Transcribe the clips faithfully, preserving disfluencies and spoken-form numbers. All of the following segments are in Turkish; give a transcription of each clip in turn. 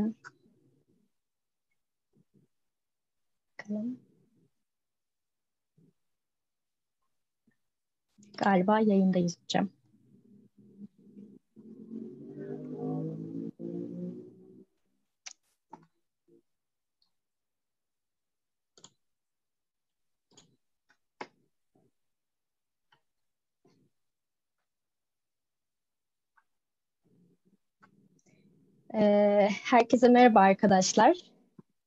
Ee, bakalım. Galiba yayındayız Cem. Herkese merhaba arkadaşlar.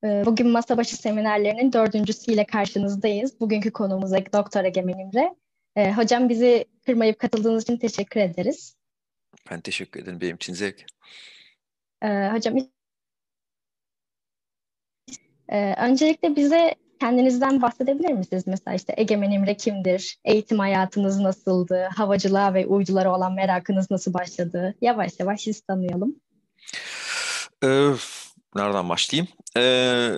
Bugün masa başı seminerlerinin dördüncüsüyle karşınızdayız. Bugünkü konuğumuz Doktor Egemen İmre. Hocam, bizi kırmayıp katıldığınız için teşekkür ederiz. Ben teşekkür ederim. Benim için zevk. Hocam, öncelikle bize kendinizden bahsedebilir misiniz? Mesela işte Egemen İmre kimdir? Eğitim hayatınız nasıldı? Havacılığa ve uydulara olan merakınız nasıl başladı? Yavaş yavaş sizi tanıyalım. Ee, nereden başlayayım? Ee,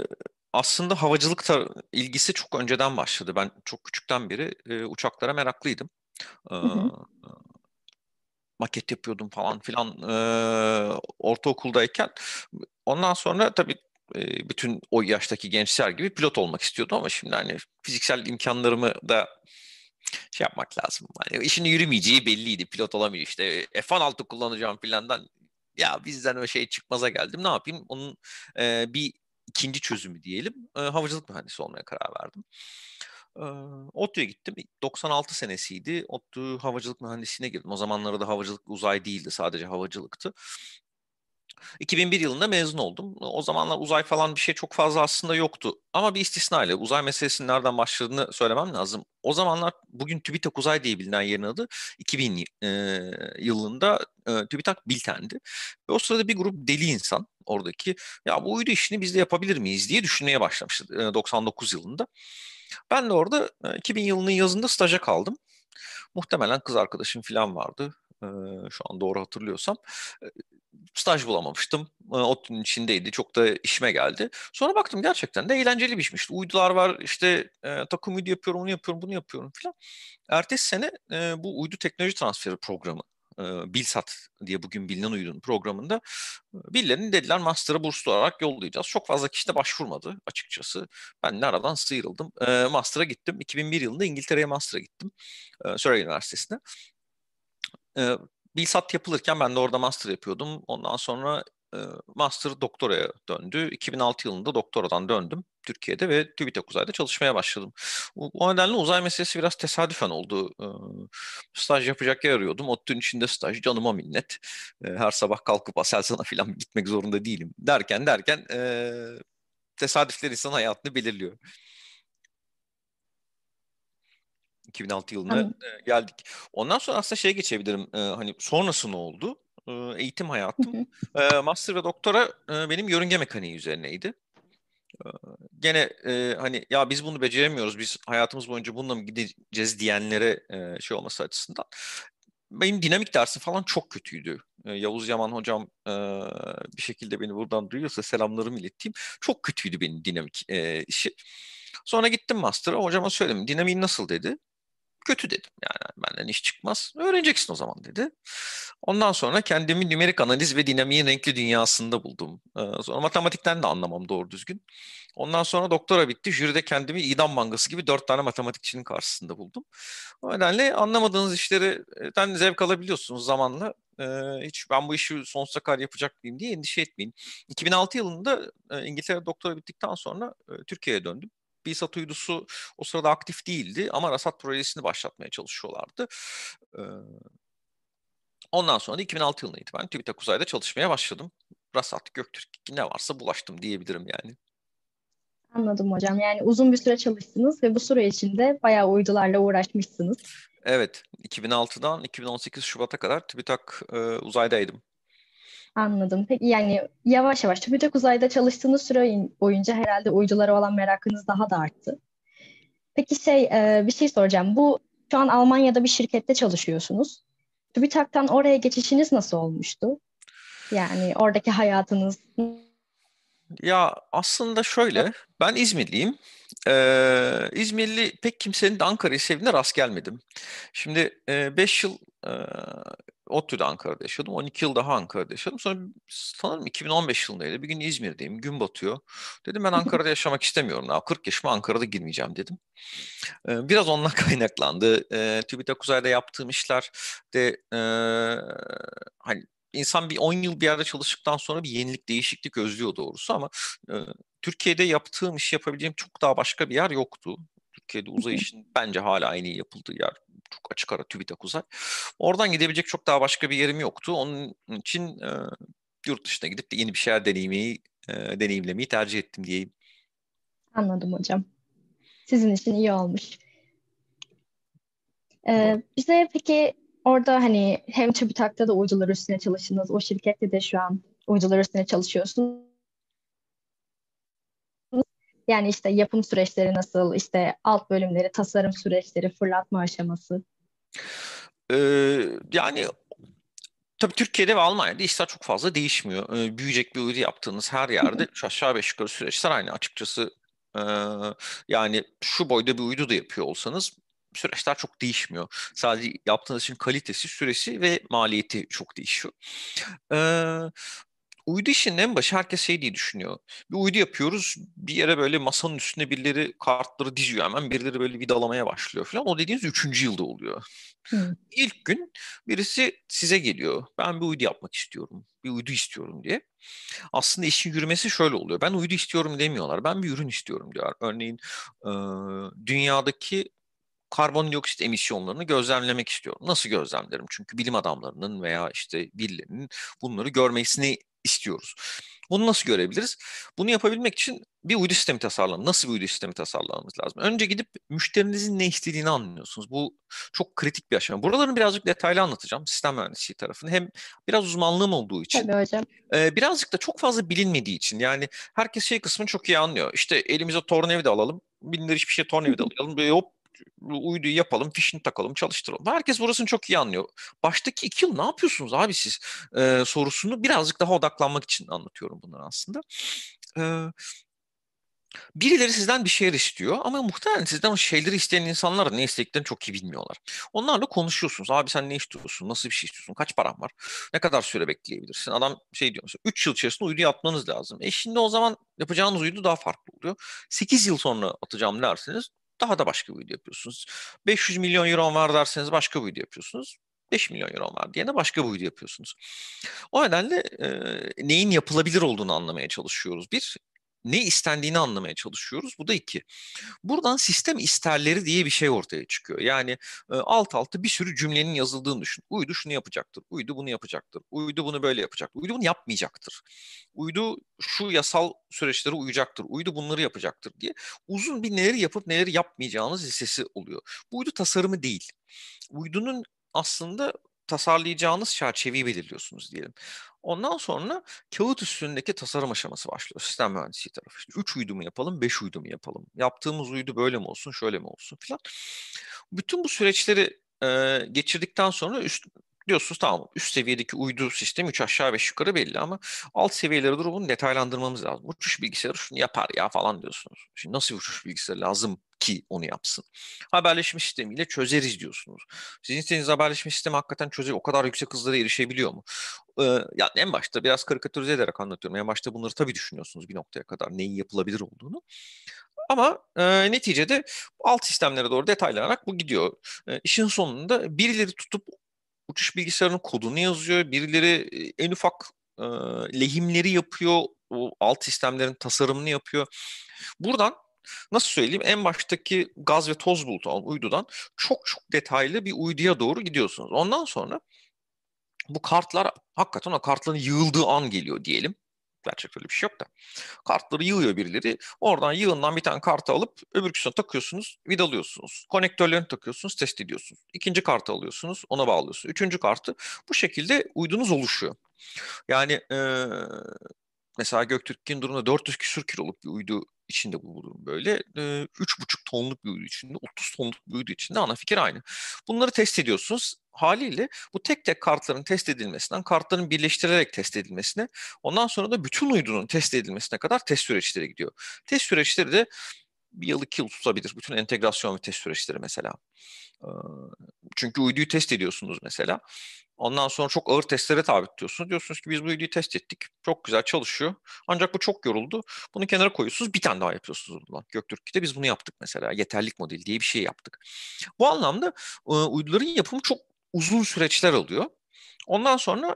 aslında havacılık ilgisi çok önceden başladı. Ben çok küçükten beri e, uçaklara meraklıydım. Ee, hı hı. Maket yapıyordum falan filan ee, ortaokuldayken. Ondan sonra tabii e, bütün o yaştaki gençler gibi pilot olmak istiyordum ama şimdi hani fiziksel imkanlarımı da şey yapmak lazım. Yani işin yürümeyeceği belliydi. Pilot olamıyor işte. F on altı kullanacağım filandan. Ya bizden öyle şey çıkmaza geldim. Ne yapayım? Onun e, bir ikinci çözümü diyelim. E, havacılık mühendisi olmaya karar verdim. E, ODTÜ'ye gittim. doksan altı senesiydi. ODTÜ havacılık mühendisliğine girdim. O zamanlarda da havacılık uzay değildi. Sadece havacılıktı. iki bin bir yılında mezun oldum. O zamanlar uzay falan bir şey çok fazla aslında yoktu. Ama bir istisnayla uzay meselesinin nereden başladığını söylemem lazım. O zamanlar bugün TÜBİTAK Uzay diye bilinen yerin adı iki bin e, yılında e, TÜBİTAK Bilten'di. Ve o sırada bir grup deli insan oradaki ya bu uydu işini biz de yapabilir miyiz diye düşünmeye başlamıştı e, doksan dokuz yılında. Ben de orada e, iki bin yılının yazında staja kaldım. Muhtemelen kız arkadaşım falan vardı. E, şu an doğru hatırlıyorsam. E, Staj bulamamıştım. ODTÜ'nün içindeydi. Çok da işime geldi. Sonra baktım gerçekten de eğlenceli bir işmişti. Uydular var işte e, takım uydu yapıyorum, onu yapıyorum, bunu yapıyorum falan. Ertesi sene e, bu uydu teknoloji transferi programı e, BİLSAT diye bugün bilinen uydunun programında birilerinin dediler master'a burslu olarak yollayacağız. Çok fazla kişi de başvurmadı açıkçası. Ben de aradan sıyrıldım. E, master'a gittim. iki bin bir yılında İngiltere'ye master'a gittim. E, Surrey Üniversitesi'ne. E, BİLSAT yapılırken ben de orada master yapıyordum. Ondan sonra e, master doktoraya döndü. iki bin altı yılında doktoradan döndüm Türkiye'de ve TÜBİTAK Uzay'da çalışmaya başladım. O, o nedenle uzay meselesi biraz tesadüfen oldu. E, staj yapacak yer arıyordum. ODTÜ'nün içinde staj canıma minnet. E, her sabah kalkıp ASELSAN'a falan gitmek zorunda değilim derken derken e, tesadüfler insan hayatını belirliyor. iki bin altı yılına Anladım. geldik. Ondan sonra aslında şeye geçebilirim. Ee, hani sonrası ne oldu? Ee, eğitim hayatım. ee, master ve doktora e, benim yörünge mekaniği üzerineydi. Ee, gene e, hani ya biz bunu beceremiyoruz, biz hayatımız boyunca bununla mı gideceğiz diyenlere e, şey olması açısından. Benim dinamik dersim falan çok kötüydü. Ee, Yavuz Yaman hocam e, bir şekilde beni buradan duyuyorsa selamlarımı ileteyim. Çok kötüydü benim dinamik e, işi. Sonra gittim master'a. Hocama söyledim. Dinamiğin nasıl dedi. Kötü dedim. Yani benden iş çıkmaz. Öğreneceksin o zaman dedi. Ondan sonra kendimi nümerik analiz ve dinamiğin renkli dünyasında buldum. Sonra matematikten de anlamam doğru düzgün. Ondan sonra doktora bitti. Jüride kendimi idam mangası gibi dört tane matematikçinin karşısında buldum. O nedenle anlamadığınız işlerden zevk alabiliyorsunuz zamanla. Hiç ben bu işi sonsuza kadar yapacak mıyım diye endişe etmeyin. iki bin altı yılında İngiltere'de doktora bittikten sonra Türkiye'ye döndüm. BİLSAT uydusu o sırada aktif değildi ama RASAT projesini başlatmaya çalışıyorlardı. Ondan sonra iki bin altı yılında itibaren TÜBİTAK Uzay'da çalışmaya başladım. RASAT, Göktürk ne varsa bulaştım diyebilirim yani. Anladım hocam. Yani uzun bir süre çalıştınız ve bu süre içinde bayağı uydularla uğraşmışsınız. Evet. iki bin altıdan iki bin on sekiz Şubat'a kadar TÜBİTAK e, Uzay'daydım. Anladım. Peki yani yavaş yavaş TÜBİTAK Uzay'da çalıştığınız süre boyunca herhalde uydulara olan merakınız daha da arttı. Peki şey e, bir şey soracağım. Bu şu an Almanya'da bir şirkette çalışıyorsunuz. TÜBİTAK'tan oraya geçişiniz nasıl olmuştu? Yani oradaki hayatınız? Ya aslında şöyle, ben İzmirliyim. Ee, İzmirli pek kimsenin de Ankara'yı sevdiğine rast gelmedim. Şimdi beş e, yıl e, ODTÜ'de Ankara'da yaşadım. on iki yıl daha Ankara'da yaşadım. Sonra sanırım iki bin on beş yılındaydı. Bir gün İzmir'deyim. Gün batıyor. Dedim ben Ankara'da yaşamak istemiyorum. Daha kırk yaşıma Ankara'da girmeyeceğim dedim. Biraz ondan kaynaklandı. TÜBİTAK Uzay'da yaptığım işler de hani insan bir on yıl bir yerde çalıştıktan sonra bir yenilik, değişiklik özlüyor doğrusu ama Türkiye'de yaptığım işi yapabileceğim çok daha başka bir yer yoktu. Türkiye'de uzay işinin bence hala en iyi yapıldığı yer çok açık ara TÜBİTAK Uzay. Oradan gidebilecek çok daha başka bir yerim yoktu. Onun için e, yurt dışına gidip de yeni bir şeyler deneyimlemeyi, e, deneyimlemeyi tercih ettim diyeyim. Anladım hocam. Sizin için iyi olmuş. Ee, bize peki orada hani hem TÜBİTAK'ta da uydular üstüne çalıştınız. O şirkette de şu an uydular üstüne çalışıyorsunuz. Yani işte yapım süreçleri nasıl, işte alt bölümleri, tasarım süreçleri, fırlatma aşaması. Ee, yani tabii Türkiye'de ve Almanya'da işler çok fazla değişmiyor. Ee, büyüyecek bir uydu yaptığınız her yerde şu aşağı beş yukarı süreçler aynı açıkçası. E, yani şu boyda bir uydu da yapıyor olsanız süreçler çok değişmiyor. Sadece yaptığınız için kalitesi, süresi ve maliyeti çok değişiyor. Evet. Uydu işinin en başı herkes şey diye düşünüyor. Bir uydu yapıyoruz, bir yere böyle masanın üstüne birileri kartları diziyor, hemen birileri böyle vidalamaya başlıyor falan. O dediğiniz üçüncü yılda oluyor. Hı. İlk gün birisi size geliyor. Ben bir uydu yapmak istiyorum, bir uydu istiyorum diye. Aslında işin yürümesi şöyle oluyor. Ben uydu istiyorum demiyorlar, ben bir ürün istiyorum diyorlar. Örneğin dünyadaki karbondioksit emisyonlarını gözlemlemek istiyorum. Nasıl gözlemlerim? Çünkü bilim adamlarının veya işte birilerinin bunları görmesini istiyoruz. Bunu nasıl görebiliriz? Bunu yapabilmek için bir uydu sistemi tasarlamamız. Nasıl bir uydu sistemi tasarlamamız lazım? Önce gidip müşterinizin ne istediğini anlıyorsunuz. Bu çok kritik bir aşama. Buralarını birazcık detaylı anlatacağım sistem mühendisliği tarafını. Hem biraz uzmanlığım olduğu için. Tabii hocam. E, birazcık da çok fazla bilinmediği için. Yani herkes şey kısmını çok iyi anlıyor. İşte elimize tornavida alalım. Bilinir hiçbir şey tornavida alalım. Böyle hop uyduyu yapalım, fişini takalım, çalıştıralım. Herkes burasını çok iyi anlıyor. Baştaki iki yıl ne yapıyorsunuz abi siz ee, sorusunu birazcık daha odaklanmak için anlatıyorum bunları aslında. Ee, birileri sizden bir şeyler istiyor ama muhtemelen sizden o şeyleri isteyen insanlar ne istediklerini çok iyi bilmiyorlar. Onlarla konuşuyorsunuz. Abi sen ne istiyorsun? Nasıl bir şey istiyorsun? Kaç paran var? Ne kadar süre bekleyebilirsin? Adam şey diyor mesela üç yıl içerisinde uydu yapmanız lazım. E şimdi o zaman yapacağınız uydu daha farklı oluyor. sekiz yıl sonra atacağım derseniz daha da başka bir video yapıyorsunuz. beş yüz milyon euro var derseniz başka bir video yapıyorsunuz. beş milyon euro var diyene başka bir video yapıyorsunuz. O nedenle e, neyin yapılabilir olduğunu anlamaya çalışıyoruz. Bir, ne istendiğini anlamaya çalışıyoruz. Bu da iki. Buradan sistem isterleri diye bir şey ortaya çıkıyor. Yani e, alt alta bir sürü cümlenin yazıldığını düşün. Uydu şunu yapacaktır. Uydu bunu yapacaktır. Uydu bunu böyle yapacaktır. Uydu bunu yapmayacaktır. Uydu şu yasal süreçlere uyacaktır. Uydu bunları yapacaktır diye uzun bir neleri yapıp neleri yapmayacağınız listesi oluyor. Bu uydu tasarımı değil. Uydunun aslında tasarlayacağınız çerçeveyi belirliyorsunuz diyelim. Ondan sonra kağıt üstündeki tasarım aşaması başlıyor. Sistem mühendisliği tarafı. İşte üç uydu mu yapalım, beş uydu mu yapalım? Yaptığımız uydu böyle mi olsun, şöyle mi olsun filan. Bütün bu süreçleri e, geçirdikten sonra üst, diyorsunuz tamam üst seviyedeki uydu sistemi üç aşağı beş yukarı belli ama alt seviyeleri durup bunu detaylandırmamız lazım. Uçuş bilgisayarı şunu yapar ya falan diyorsunuz. Şimdi nasıl uçuş bilgisayarı lazım ki onu yapsın? Haberleşme sistemiyle çözeriz diyorsunuz. Sizin istediğiniz haberleşme sistemi hakikaten çözer, o kadar yüksek hızlara erişebiliyor mu? Ee, yani en başta biraz karikatürize ederek anlatıyorum. En başta bunları tabii düşünüyorsunuz bir noktaya kadar neyin yapılabilir olduğunu. Ama e, neticede alt sistemlere doğru detaylanarak bu gidiyor. E, işin sonunda birileri tutup uçuş bilgisayarının kodunu yazıyor. Birileri en ufak e, lehimleri yapıyor. O alt sistemlerin tasarımını yapıyor. Buradan nasıl söyleyeyim? En baştaki gaz ve toz bulutu olan uydudan çok çok detaylı bir uyduya doğru gidiyorsunuz. Ondan sonra bu kartlar hakikaten o kartların yığıldığı an geliyor diyelim. Gerçek öyle bir şey yok da. Kartları yığıyor birileri. Oradan yığından bir tane kartı alıp öbürküsüne takıyorsunuz, vidalıyorsunuz. Konektörlerini takıyorsunuz, test ediyorsunuz. İkinci kartı alıyorsunuz, ona bağlıyorsunuz. Üçüncü kartı. Bu şekilde uydunuz oluşuyor. Yani ee, mesela Göktürk'ün durumda dört yüz küsur kiloluk bir uydu içinde bu durum böyle. E, üç buçuk tonluk bir uydu içinde, otuz tonluk bir uydu içinde ana fikir aynı. Bunları test ediyorsunuz. Haliyle bu tek tek kartların test edilmesinden, kartların birleştirerek test edilmesine, ondan sonra da bütün uydunun test edilmesine kadar test süreçleri gidiyor. Test süreçleri de bir yıl iki yıl tutabilir. Bütün entegrasyon ve test süreçleri mesela. Çünkü uyduyu test ediyorsunuz mesela. Ondan sonra çok ağır testlere tabi tutuyorsunuz. Diyorsunuz ki biz bu uyduyu test ettik. Çok güzel çalışıyor. Ancak bu çok yoruldu. Bunu kenara koyuyorsunuz. Bir tane daha yapıyorsunuz bundan. Göktürk'te biz bunu yaptık mesela. Yeterlik modeli diye bir şey yaptık. Bu anlamda uyduların yapımı çok uzun süreçler alıyor. Ondan sonra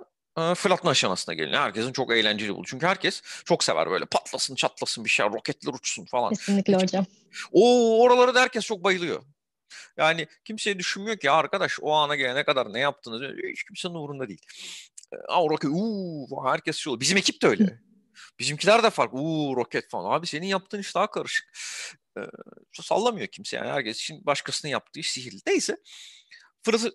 fırlatma aşamasına geliniyor. Herkesin çok eğlenceli buldu. Çünkü herkes çok sever böyle patlasın, çatlasın bir şey, roketler uçsun falan. Kesinlikle hocam. Oo, oralara da herkes çok bayılıyor. Yani kimse düşünmüyor ki arkadaş o ana gelene kadar ne yaptınız? Hiç kimsenin uğrunda değil. Aa roket, uuu herkes şey oluyor. Bizim ekip de öyle. Bizimkiler de farklı. Uuu roket falan. Abi senin yaptığın iş daha karışık. Ee, sallamıyor kimse yani. Herkes için başkasının yaptığı iş sihirli. Neyse.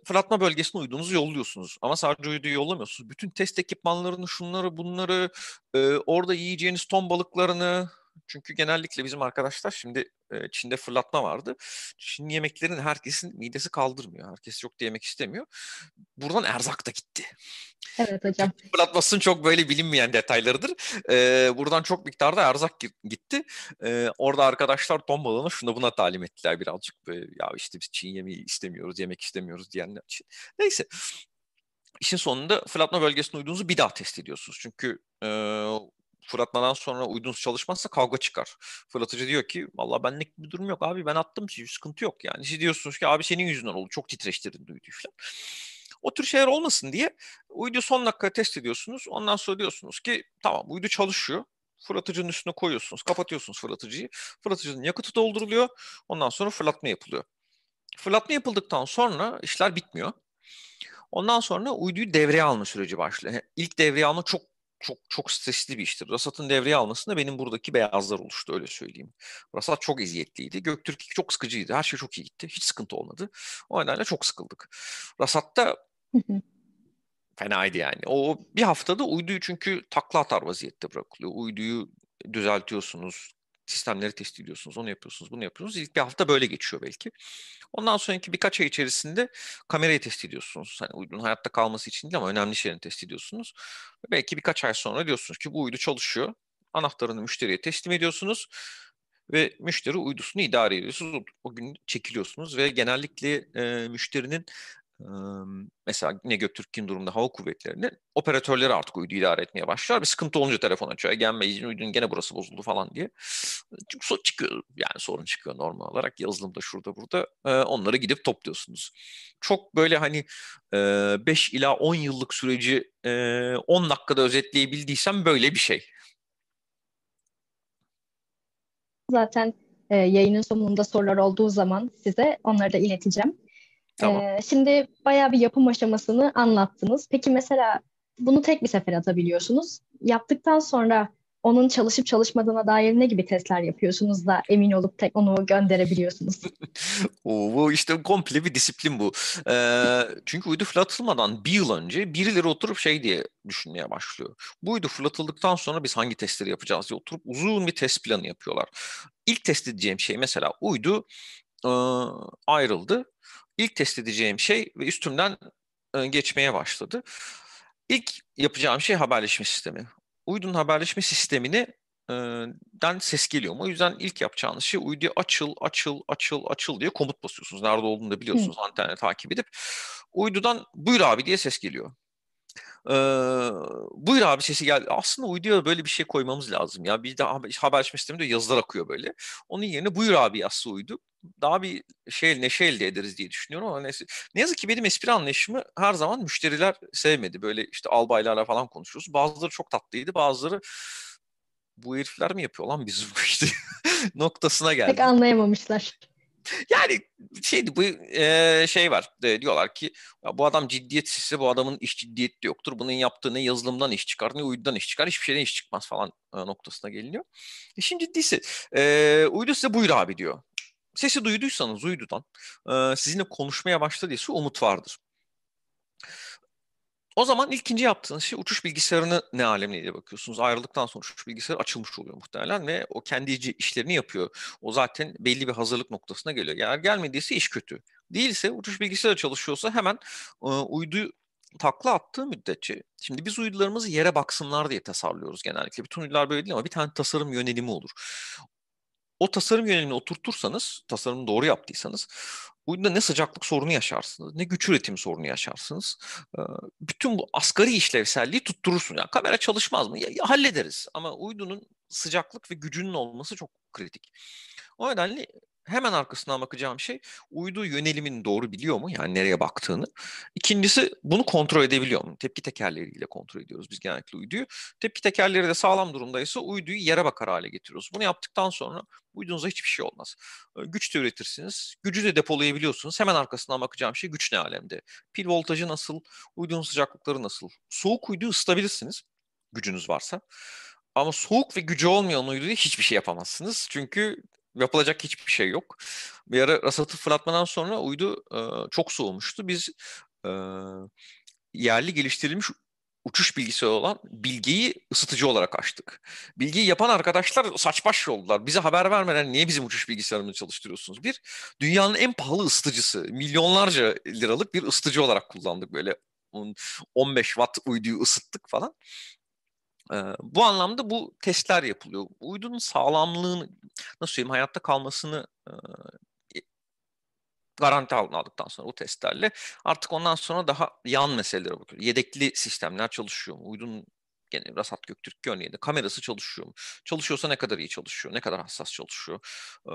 Fırlatma bölgesine uydunuzu yolluyorsunuz. Ama sadece uyduyu yollamıyorsunuz. Bütün test ekipmanlarını, şunları, bunları, e, orada yiyeceğiniz ton balıklarını. Çünkü genellikle bizim arkadaşlar şimdi e, Çin'de fırlatma vardı. Çin yemeklerin herkesin midesi kaldırmıyor. Herkes çok da yemek istemiyor. Buradan erzak da gitti. Evet hocam. Fırlatmasının çok böyle bilinmeyen detaylarıdır. E, buradan çok miktarda erzak gitti. E, orada arkadaşlar ton balığına şuna buna talim ettiler birazcık. Böyle, ya işte biz Çin yemeği istemiyoruz, yemek istemiyoruz diyenler için. Neyse. İşin sonunda fırlatma bölgesine uyduğunuzu bir daha test ediyorsunuz. Çünkü e, fırlatmadan sonra uydunuz çalışmazsa kavga çıkar. Fırlatıcı diyor ki vallahi benlik bir durum yok abi, ben attım, sıkıntı yok yani. Siz diyorsunuz ki abi senin yüzünden oldu, çok titreştirdin uyduyu falan. O tür şeyler olmasın diye uydu son dakika test ediyorsunuz. Ondan sonra diyorsunuz ki tamam uydu çalışıyor. Fırlatıcının üstüne koyuyorsunuz, kapatıyorsunuz fırlatıcıyı. Fırlatıcının yakıtı dolduruluyor. Ondan sonra fırlatma yapılıyor. Fırlatma yapıldıktan sonra işler bitmiyor. Ondan sonra uyduyu devreye alma süreci başlıyor. İlk devreye alma çok Çok çok stresli bir iştir. RASAT'ın devreye almasında benim buradaki beyazlar oluştu, öyle söyleyeyim. RASAT çok eziyetliydi. Göktürk çok sıkıcıydı. Her şey çok iyi gitti. Hiç sıkıntı olmadı. O nedenle çok sıkıldık. RASAT'ta fenaydı yani. O bir haftada uyduyu çünkü takla atar vaziyette bırakılıyor. Uyduyu düzeltiyorsunuz. Sistemleri test ediyorsunuz. Onu yapıyorsunuz. Bunu yapıyorsunuz. İlk bir hafta böyle geçiyor belki. Ondan sonraki birkaç ay içerisinde kamerayı test ediyorsunuz. Hani uydunun hayatta kalması için değil ama önemli şeyleri test ediyorsunuz. Belki birkaç ay sonra diyorsunuz ki bu uydu çalışıyor. Anahtarını müşteriye teslim ediyorsunuz. Ve müşteri uydusunu idare ediyorsunuz. O gün çekiliyorsunuz ve genellikle e, müşterinin e, mesela yine Göktürk'ün durumda hava kuvvetlerinin operatörleri artık uydu idare etmeye başlar. Bir sıkıntı olunca telefon açıyor. Gelmeyin uydunun gene burası bozuldu falan diye. Çünkü sorun çıkıyor. Yani sorun çıkıyor normal olarak. Yazılım da şurada burada. Ee, onları gidip topluyorsunuz. Çok böyle hani e, beş ila on yıllık süreci e, on dakikada özetleyebildiysem böyle bir şey. Zaten e, yayının sonunda sorular olduğu zaman size onları da ileteceğim. Tamam. Ee, şimdi bayağı bir yapım aşamasını anlattınız. Peki mesela bunu tek bir sefer atabiliyorsunuz. Yaptıktan sonra onun çalışıp çalışmadığına dair ne gibi testler yapıyorsunuz da emin olup tek onu gönderebiliyorsunuz? Oo, işte komple bir disiplin bu. Ee, çünkü uydu fırlatılmadan bir yıl önce birileri oturup şey diye düşünmeye başlıyor. Bu uydu fırlatıldıktan sonra biz hangi testleri yapacağız diye oturup uzun bir test planı yapıyorlar. İlk test edeceğim şey mesela uydu e, ayrıldı. İlk test edeceğim şey ve üstümden e, geçmeye başladı. İlk yapacağım şey haberleşme sistemi. Uydunun haberleşme sistemini e, den ses geliyor mu? O yüzden ilk yapacağınız şey uyduya açıl, açıl, açıl, açıl diye komut basıyorsunuz. Nerede olduğunu da biliyorsunuz, antenle takip edip. Uydudan buyur abi diye ses geliyor. E, buyur abi sesi geldi. Aslında uyduya böyle bir şey koymamız lazım. Ya bir de haberleşme sisteminde yazılar akıyor böyle. Onun yerine buyur abi yazsa uydu. Daha bir şey, neşe elde ederiz diye düşünüyorum ama neyse. Ne yazık ki benim espri anlayışımı her zaman müşteriler sevmedi. Böyle işte albaylarla falan konuşuyoruz. Bazıları çok tatlıydı, bazıları bu herifler mi yapıyor lan biz bu işte noktasına geldi. Pek anlayamamışlar. Yani şeydi bu e, şey var e, diyorlar ki bu adam ciddiyetsizse bu adamın iş ciddiyeti yoktur. Bunun yaptığı ne yazılımdan iş çıkar ne uydudan iş çıkar, hiçbir şeyden iş çıkmaz falan e, noktasına geliniyor. İşin ciddisi e, uydu size buyur abi diyor. Sesi duyduysanız uydudan e, sizinle konuşmaya başladıysa umut vardır. O zaman ikinci yaptığınız şey uçuş bilgisayarını ne alemliğe bakıyorsunuz. Ayrıldıktan sonra uçuş bilgisayarı açılmış oluyor muhtemelen ve o kendi işlerini yapıyor. O zaten belli bir hazırlık noktasına geliyor. Eğer gelmediyse iş kötü. Değilse uçuş bilgisayarı çalışıyorsa hemen e, uydu takla attığı müddetçe. Şimdi biz uydularımızı yere baksınlar diye tasarlıyoruz genellikle. Bütün uydular böyle değil ama bir tane tasarım yönelimi olur. o tasarım yönelimini oturtursanız, tasarımı doğru yaptıysanız, uyduda ne sıcaklık sorunu yaşarsınız, ne güç üretimi sorunu yaşarsınız. Bütün bu asgari işlevselliği tutturursunuz. Yani kamera çalışmaz mı? Ya, ya hallederiz. Ama uydunun sıcaklık ve gücünün olması çok kritik. O nedenle hemen arkasından bakacağım şey, uydu yönelimini doğru biliyor mu? Yani nereye baktığını. İkincisi, bunu kontrol edebiliyor mu? Tepki tekerleriyle kontrol ediyoruz biz genellikle uyduyu. Tepki tekerleri de sağlam durumdaysa uyduyu yere bakar hale getiriyoruz. Bunu yaptıktan sonra uydunuza hiçbir şey olmaz. Güç de üretirsiniz, gücü de depolayabiliyorsunuz. Hemen arkasından bakacağım şey, güç ne alemde? Pil voltajı nasıl? Uydunun sıcaklıkları nasıl? Soğuk uyduyu ısıtabilirsiniz, gücünüz varsa. Ama soğuk ve gücü olmayan uyduyu hiçbir şey yapamazsınız. Çünkü yapılacak hiçbir şey yok. Bir ara RASAT'ı fırlatmadan sonra uydu e, çok soğumuştu. Biz e, yerli geliştirilmiş uçuş bilgisi olan Bilge'yi ısıtıcı olarak açtık. Bilge'yi yapan arkadaşlar saçbaş oldular. Bize haber vermeden niye bizim uçuş bilgisayarımızı çalıştırıyorsunuz? Bir, dünyanın en pahalı ısıtıcısı, milyonlarca liralık bir ısıtıcı olarak kullandık. Böyle on beş watt uyduyu ısıttık falan. Ee, bu anlamda bu testler yapılıyor. Uydunun sağlamlığını, nasıl söyleyeyim, hayatta kalmasını e, garanti altına aldıktan sonra o testlerle artık ondan sonra daha yan meselelere bakıyoruz. Yedekli sistemler çalışıyor mu? Uydunun gene RASAT Göktürk örneğinde kamerası çalışıyor mu? Çalışıyorsa ne kadar iyi çalışıyor? Ne kadar hassas çalışıyor? Ee,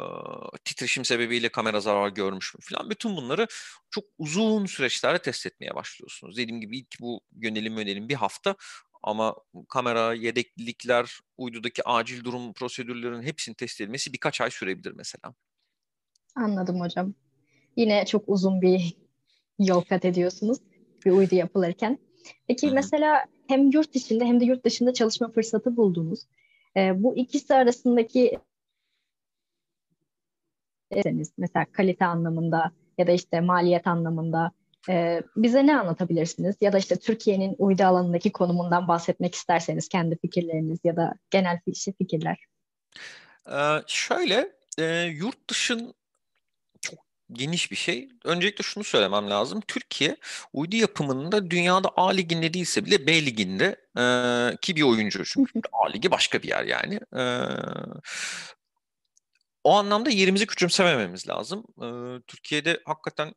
titreşim sebebiyle kamera zarar görmüş mü falan. Bütün bunları çok uzun süreçlerle test etmeye başlıyorsunuz. Dediğim gibi ilk bu yönelim yönelim bir hafta. Ama kamera, yedeklilikler, uydudaki acil durum prosedürlerinin hepsinin test edilmesi birkaç ay sürebilir mesela. Anladım hocam. Yine çok uzun bir yol kat ediyorsunuz bir uydu yapılırken. Peki Hı-hı. mesela hem yurt içinde hem de yurt dışında çalışma fırsatı buldunuz. Ee, bu ikisi arasındaki mesela kalite anlamında ya da işte maliyet anlamında Ee, bize ne anlatabilirsiniz? Ya da işte Türkiye'nin uydu alanındaki konumundan bahsetmek isterseniz kendi fikirleriniz ya da genel fikirler. Ee, şöyle, e, yurt dışın çok geniş bir şey. Öncelikle şunu söylemem lazım. Türkiye uydu yapımında dünyada A liginde değilse bile B liginde e, ki bir oyuncu. Çünkü A ligi başka bir yer yani. E, o anlamda yerimizi küçümsemememiz lazım. E, Türkiye'de hakikaten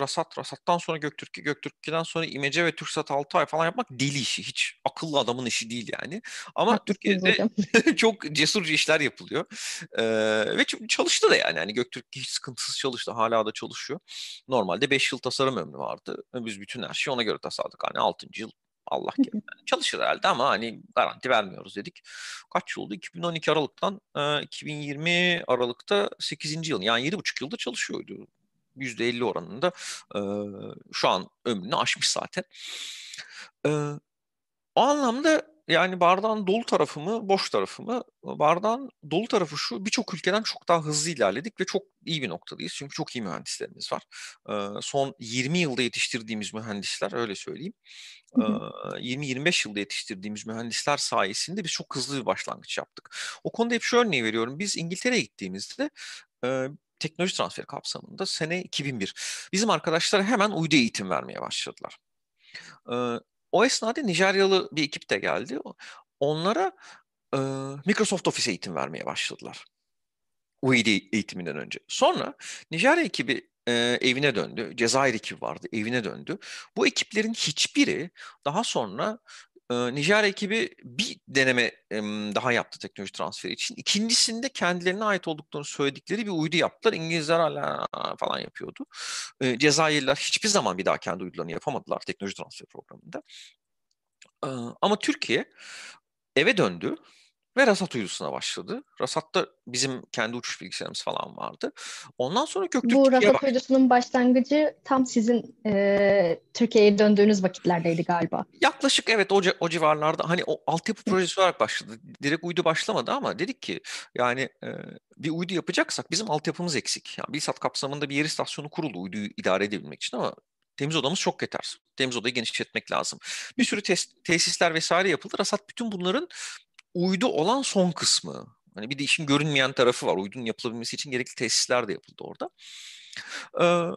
RASAT, RASAT'tan sonra Göktürk, Göktürk'ten sonra İmece ve TürkSat altı ay falan yapmak deli işi. Hiç akıllı adamın işi değil yani. Ama ha, Türkiye'de çok cesurca işler yapılıyor. Ee, ve çalıştı da yani. yani. Göktürk hiç sıkıntısız çalıştı. Hala da çalışıyor. Normalde beş yıl tasarım ömrü vardı. Biz bütün her şeyi ona göre tasarladık. Hani altıncı yıl Allah gibi. Yani çalışır herhalde ama hani garanti vermiyoruz dedik. Kaç yıl oldu? iki bin on iki Aralık'tan iki bin yirmi Aralık'ta sekizinci yıl. Yani yedi buçuk yılda çalışıyordu. yüzde elli oranında e, şu an ömrünü aşmış zaten. E, o anlamda yani bardağın dolu tarafı mı, boş tarafı mı? Bardağın dolu tarafı şu, birçok ülkeden çok daha hızlı ilerledik ve çok iyi bir noktadayız. Çünkü çok iyi mühendislerimiz var. E, son yirmi yılda yetiştirdiğimiz mühendisler, öyle söyleyeyim. E, yirmi yirmi beş yılda yetiştirdiğimiz mühendisler sayesinde biz çok hızlı bir başlangıç yaptık. O konuda hep şu örneği veriyorum. Biz İngiltere'ye gittiğimizde E, teknoloji transferi kapsamında sene iki bin bir. Bizim arkadaşlar hemen uydu eğitim vermeye başladılar. Ee, o esnada Nijeryalı bir ekip de geldi. Onlara e, Microsoft Office eğitim vermeye başladılar. Uydu eğitiminden önce. Sonra Nijerya ekibi e, evine döndü. Cezayir ekibi vardı, evine döndü. Bu ekiplerin hiçbiri daha sonra e, Nijerya ekibi bir deneme daha yaptı teknoloji transferi için. İkincisinde kendilerine ait olduklarını söyledikleri bir uydu yaptılar. İngilizler hala falan yapıyordu. E, Cezayirliler hiçbir zaman bir daha kendi uydularını yapamadılar teknoloji transferi programında. E, ama Türkiye eve döndü ve RASAT uydusuna başladı. RASAT'ta bizim kendi uçuş bilgisayarımız falan vardı. Ondan sonra Göktürk Bu RASAT başladı. Uydusunun başlangıcı tam sizin e, Türkiye'ye döndüğünüz vakitlerdeydi galiba. Yaklaşık evet o, o civarlarda hani o altyapı projesi olarak başladı. Direkt uydu başlamadı ama dedik ki yani e, bir uydu yapacaksak bizim altyapımız eksik. Yani BİLSAT kapsamında bir yer istasyonu kuruldu uyduyu idare edebilmek için ama temiz odamız çok yeter. Temiz odayı genişletmek lazım. Bir sürü tes- tesisler vesaire yapıldı. RASAT bütün bunların uydu olan son kısmı. Hani bir de işin görünmeyen tarafı var. Uydunun yapılabilmesi için gerekli tesisler de yapıldı orada. Ee,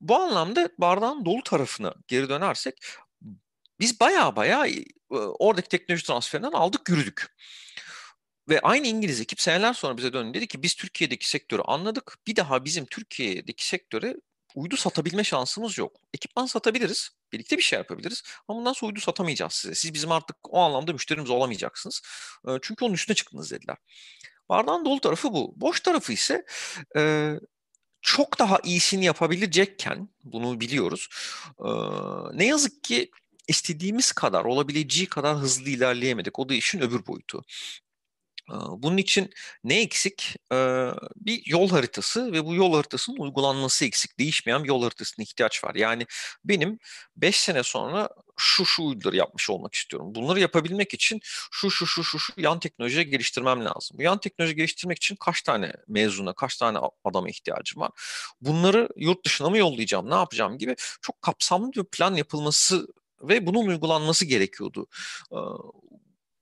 bu anlamda bardağın dolu tarafına geri dönersek biz baya baya e, oradaki teknoloji transferinden aldık yürüdük. Ve aynı İngiliz ekip seneler sonra bize döndü, dedi ki biz Türkiye'deki sektörü anladık. Bir daha bizim Türkiye'deki sektöre uydu satabilme şansımız yok. Ekipman satabiliriz, birlikte bir şey yapabiliriz ama bundan sonra uydu satamayacağız size. Siz bizim artık o anlamda müşterimiz olamayacaksınız. Çünkü onun üstüne çıktınız dediler. Bardağın dolu tarafı bu. Boş tarafı ise çok daha iyisini yapabilecekken, bunu biliyoruz, ne yazık ki istediğimiz kadar, olabileceği kadar hızlı ilerleyemedik. O da işin öbür boyutu. Bunun için ne eksik? Bir yol haritası ve bu yol haritasının uygulanması eksik. Değişmeyen bir yol haritasına ihtiyaç var. Yani benim beş sene sonra şu şu uyduları yapmış olmak istiyorum. Bunları yapabilmek için şu şu şu şu şu yan teknolojiye geliştirmem lazım. Bu yan teknoloji geliştirmek için kaç tane mezuna, kaç tane adama ihtiyacım var? Bunları yurt dışına mı yollayacağım, ne yapacağım gibi çok kapsamlı bir plan yapılması ve bunun uygulanması gerekiyordu.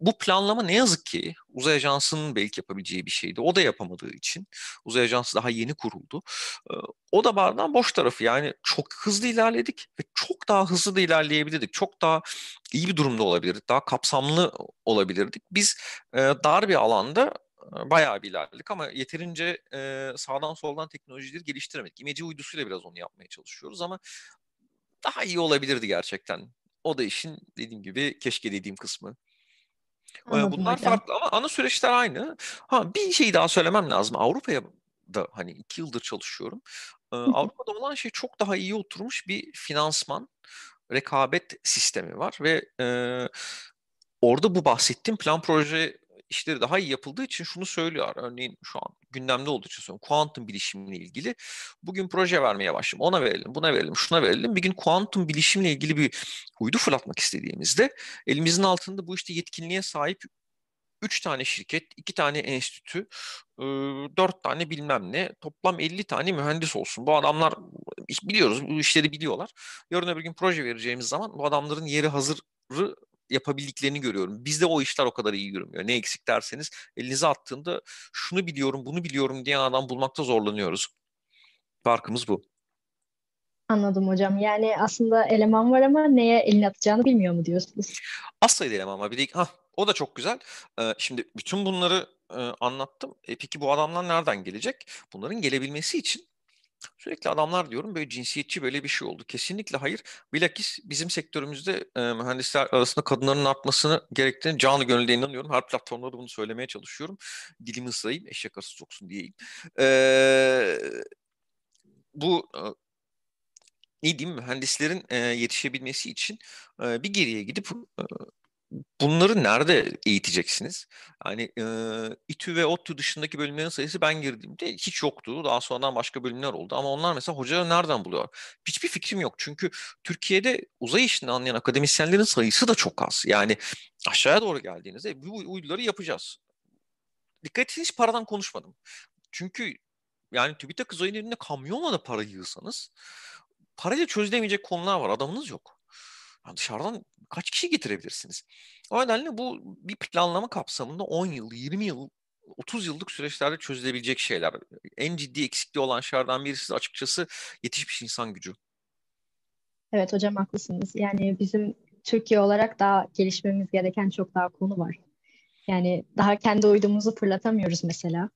Bu planlama ne yazık ki Uzay Ajansı'nın belki yapabileceği bir şeydi. O da yapamadığı için. Uzay Ajansı daha yeni kuruldu. O da bardağın boş tarafı. Yani çok hızlı ilerledik ve çok daha hızlı da ilerleyebilirdik. Çok daha iyi bir durumda olabilirdik. Daha kapsamlı olabilirdik. Biz dar bir alanda bayağı bir ilerledik ama yeterince sağdan soldan teknolojileri geliştiremedik. İmece uydusuyla biraz onu yapmaya çalışıyoruz ama daha iyi olabilirdi gerçekten. O da işin dediğim gibi keşke dediğim kısmı. Anladım, bunlar hocam. Farklı ama ana süreçler aynı. Ha, bir şey daha söylemem lazım. Avrupa'ya da hani iki yıldır çalışıyorum. Ee, Avrupa'da olan şey çok daha iyi oturmuş bir finansman, rekabet sistemi var ve e, orada bu bahsettiğim plan proje işleri daha iyi yapıldığı için şunu söylüyor. Örneğin şu an gündemde olduğu için söylüyorum. Kuantum bilişimle ilgili bugün proje vermeye başladım. Ona verelim, buna verelim, şuna verelim. Bir gün kuantum bilişimle ilgili bir uydu fırlatmak istediğimizde elimizin altında bu işte yetkinliğe sahip üç tane şirket, iki tane enstitü, dört tane bilmem ne, toplam elli tane mühendis olsun. Bu adamlar biliyoruz, bu işleri biliyorlar. Yarın öbür gün proje vereceğimiz zaman bu adamların yeri hazırı yapabildiklerini görüyorum. Bizde o işler o kadar iyi yürümüyor. Ne eksik derseniz elinize attığında şunu biliyorum, bunu biliyorum diyen adam bulmakta zorlanıyoruz. Farkımız bu. Anladım hocam. Yani aslında eleman var ama neye elini atacağını bilmiyor mu diyorsunuz? Az sayıda eleman var. Bir de, hah, o da çok güzel. Ee, şimdi bütün bunları e, anlattım. E, peki bu adamlar nereden gelecek? Bunların gelebilmesi için sürekli adamlar diyorum, böyle cinsiyetçi böyle bir şey oldu. Kesinlikle hayır. Bilakis bizim sektörümüzde e, mühendisler arasında kadınların artmasını gerektiğini canı gönülden inanıyorum. Her platformda da bunu söylemeye çalışıyorum. Dilimi ısırayım, eşek arası soksun diyeyim. E, bu e, ne diyeyim, mühendislerin e, yetişebilmesi için e, bir geriye gidip e, bunları nerede eğiteceksiniz? Yani e, İTÜ ve ODTÜ dışındaki bölümlerin sayısı ben girdiğimde hiç yoktu. Daha sonradan başka bölümler oldu. Ama onlar mesela hocaları nereden buluyor? Hiçbir fikrim yok. Çünkü Türkiye'de uzay işini anlayan akademisyenlerin sayısı da çok az. Yani aşağıya doğru geldiğinizde bu uyduları yapacağız. Dikkat edin, hiç paradan konuşmadım. Çünkü yani TÜBİTAK Uzay'ın elinde kamyonla da para yığsanız parayla çözülemeyecek konular var. Adamınız yok. Yani dışarıdan kaç kişi getirebilirsiniz? O nedenle bu bir planlama kapsamında on yıl, yirmi yıl, otuz yıllık süreçlerde çözülebilecek şeyler. En ciddi eksikliği olan şeylerden birisi açıkçası yetişmiş insan gücü. Evet hocam, haklısınız. Yani bizim Türkiye olarak daha gelişmemiz gereken çok daha konu var. Yani daha kendi uydumuzu fırlatamıyoruz mesela.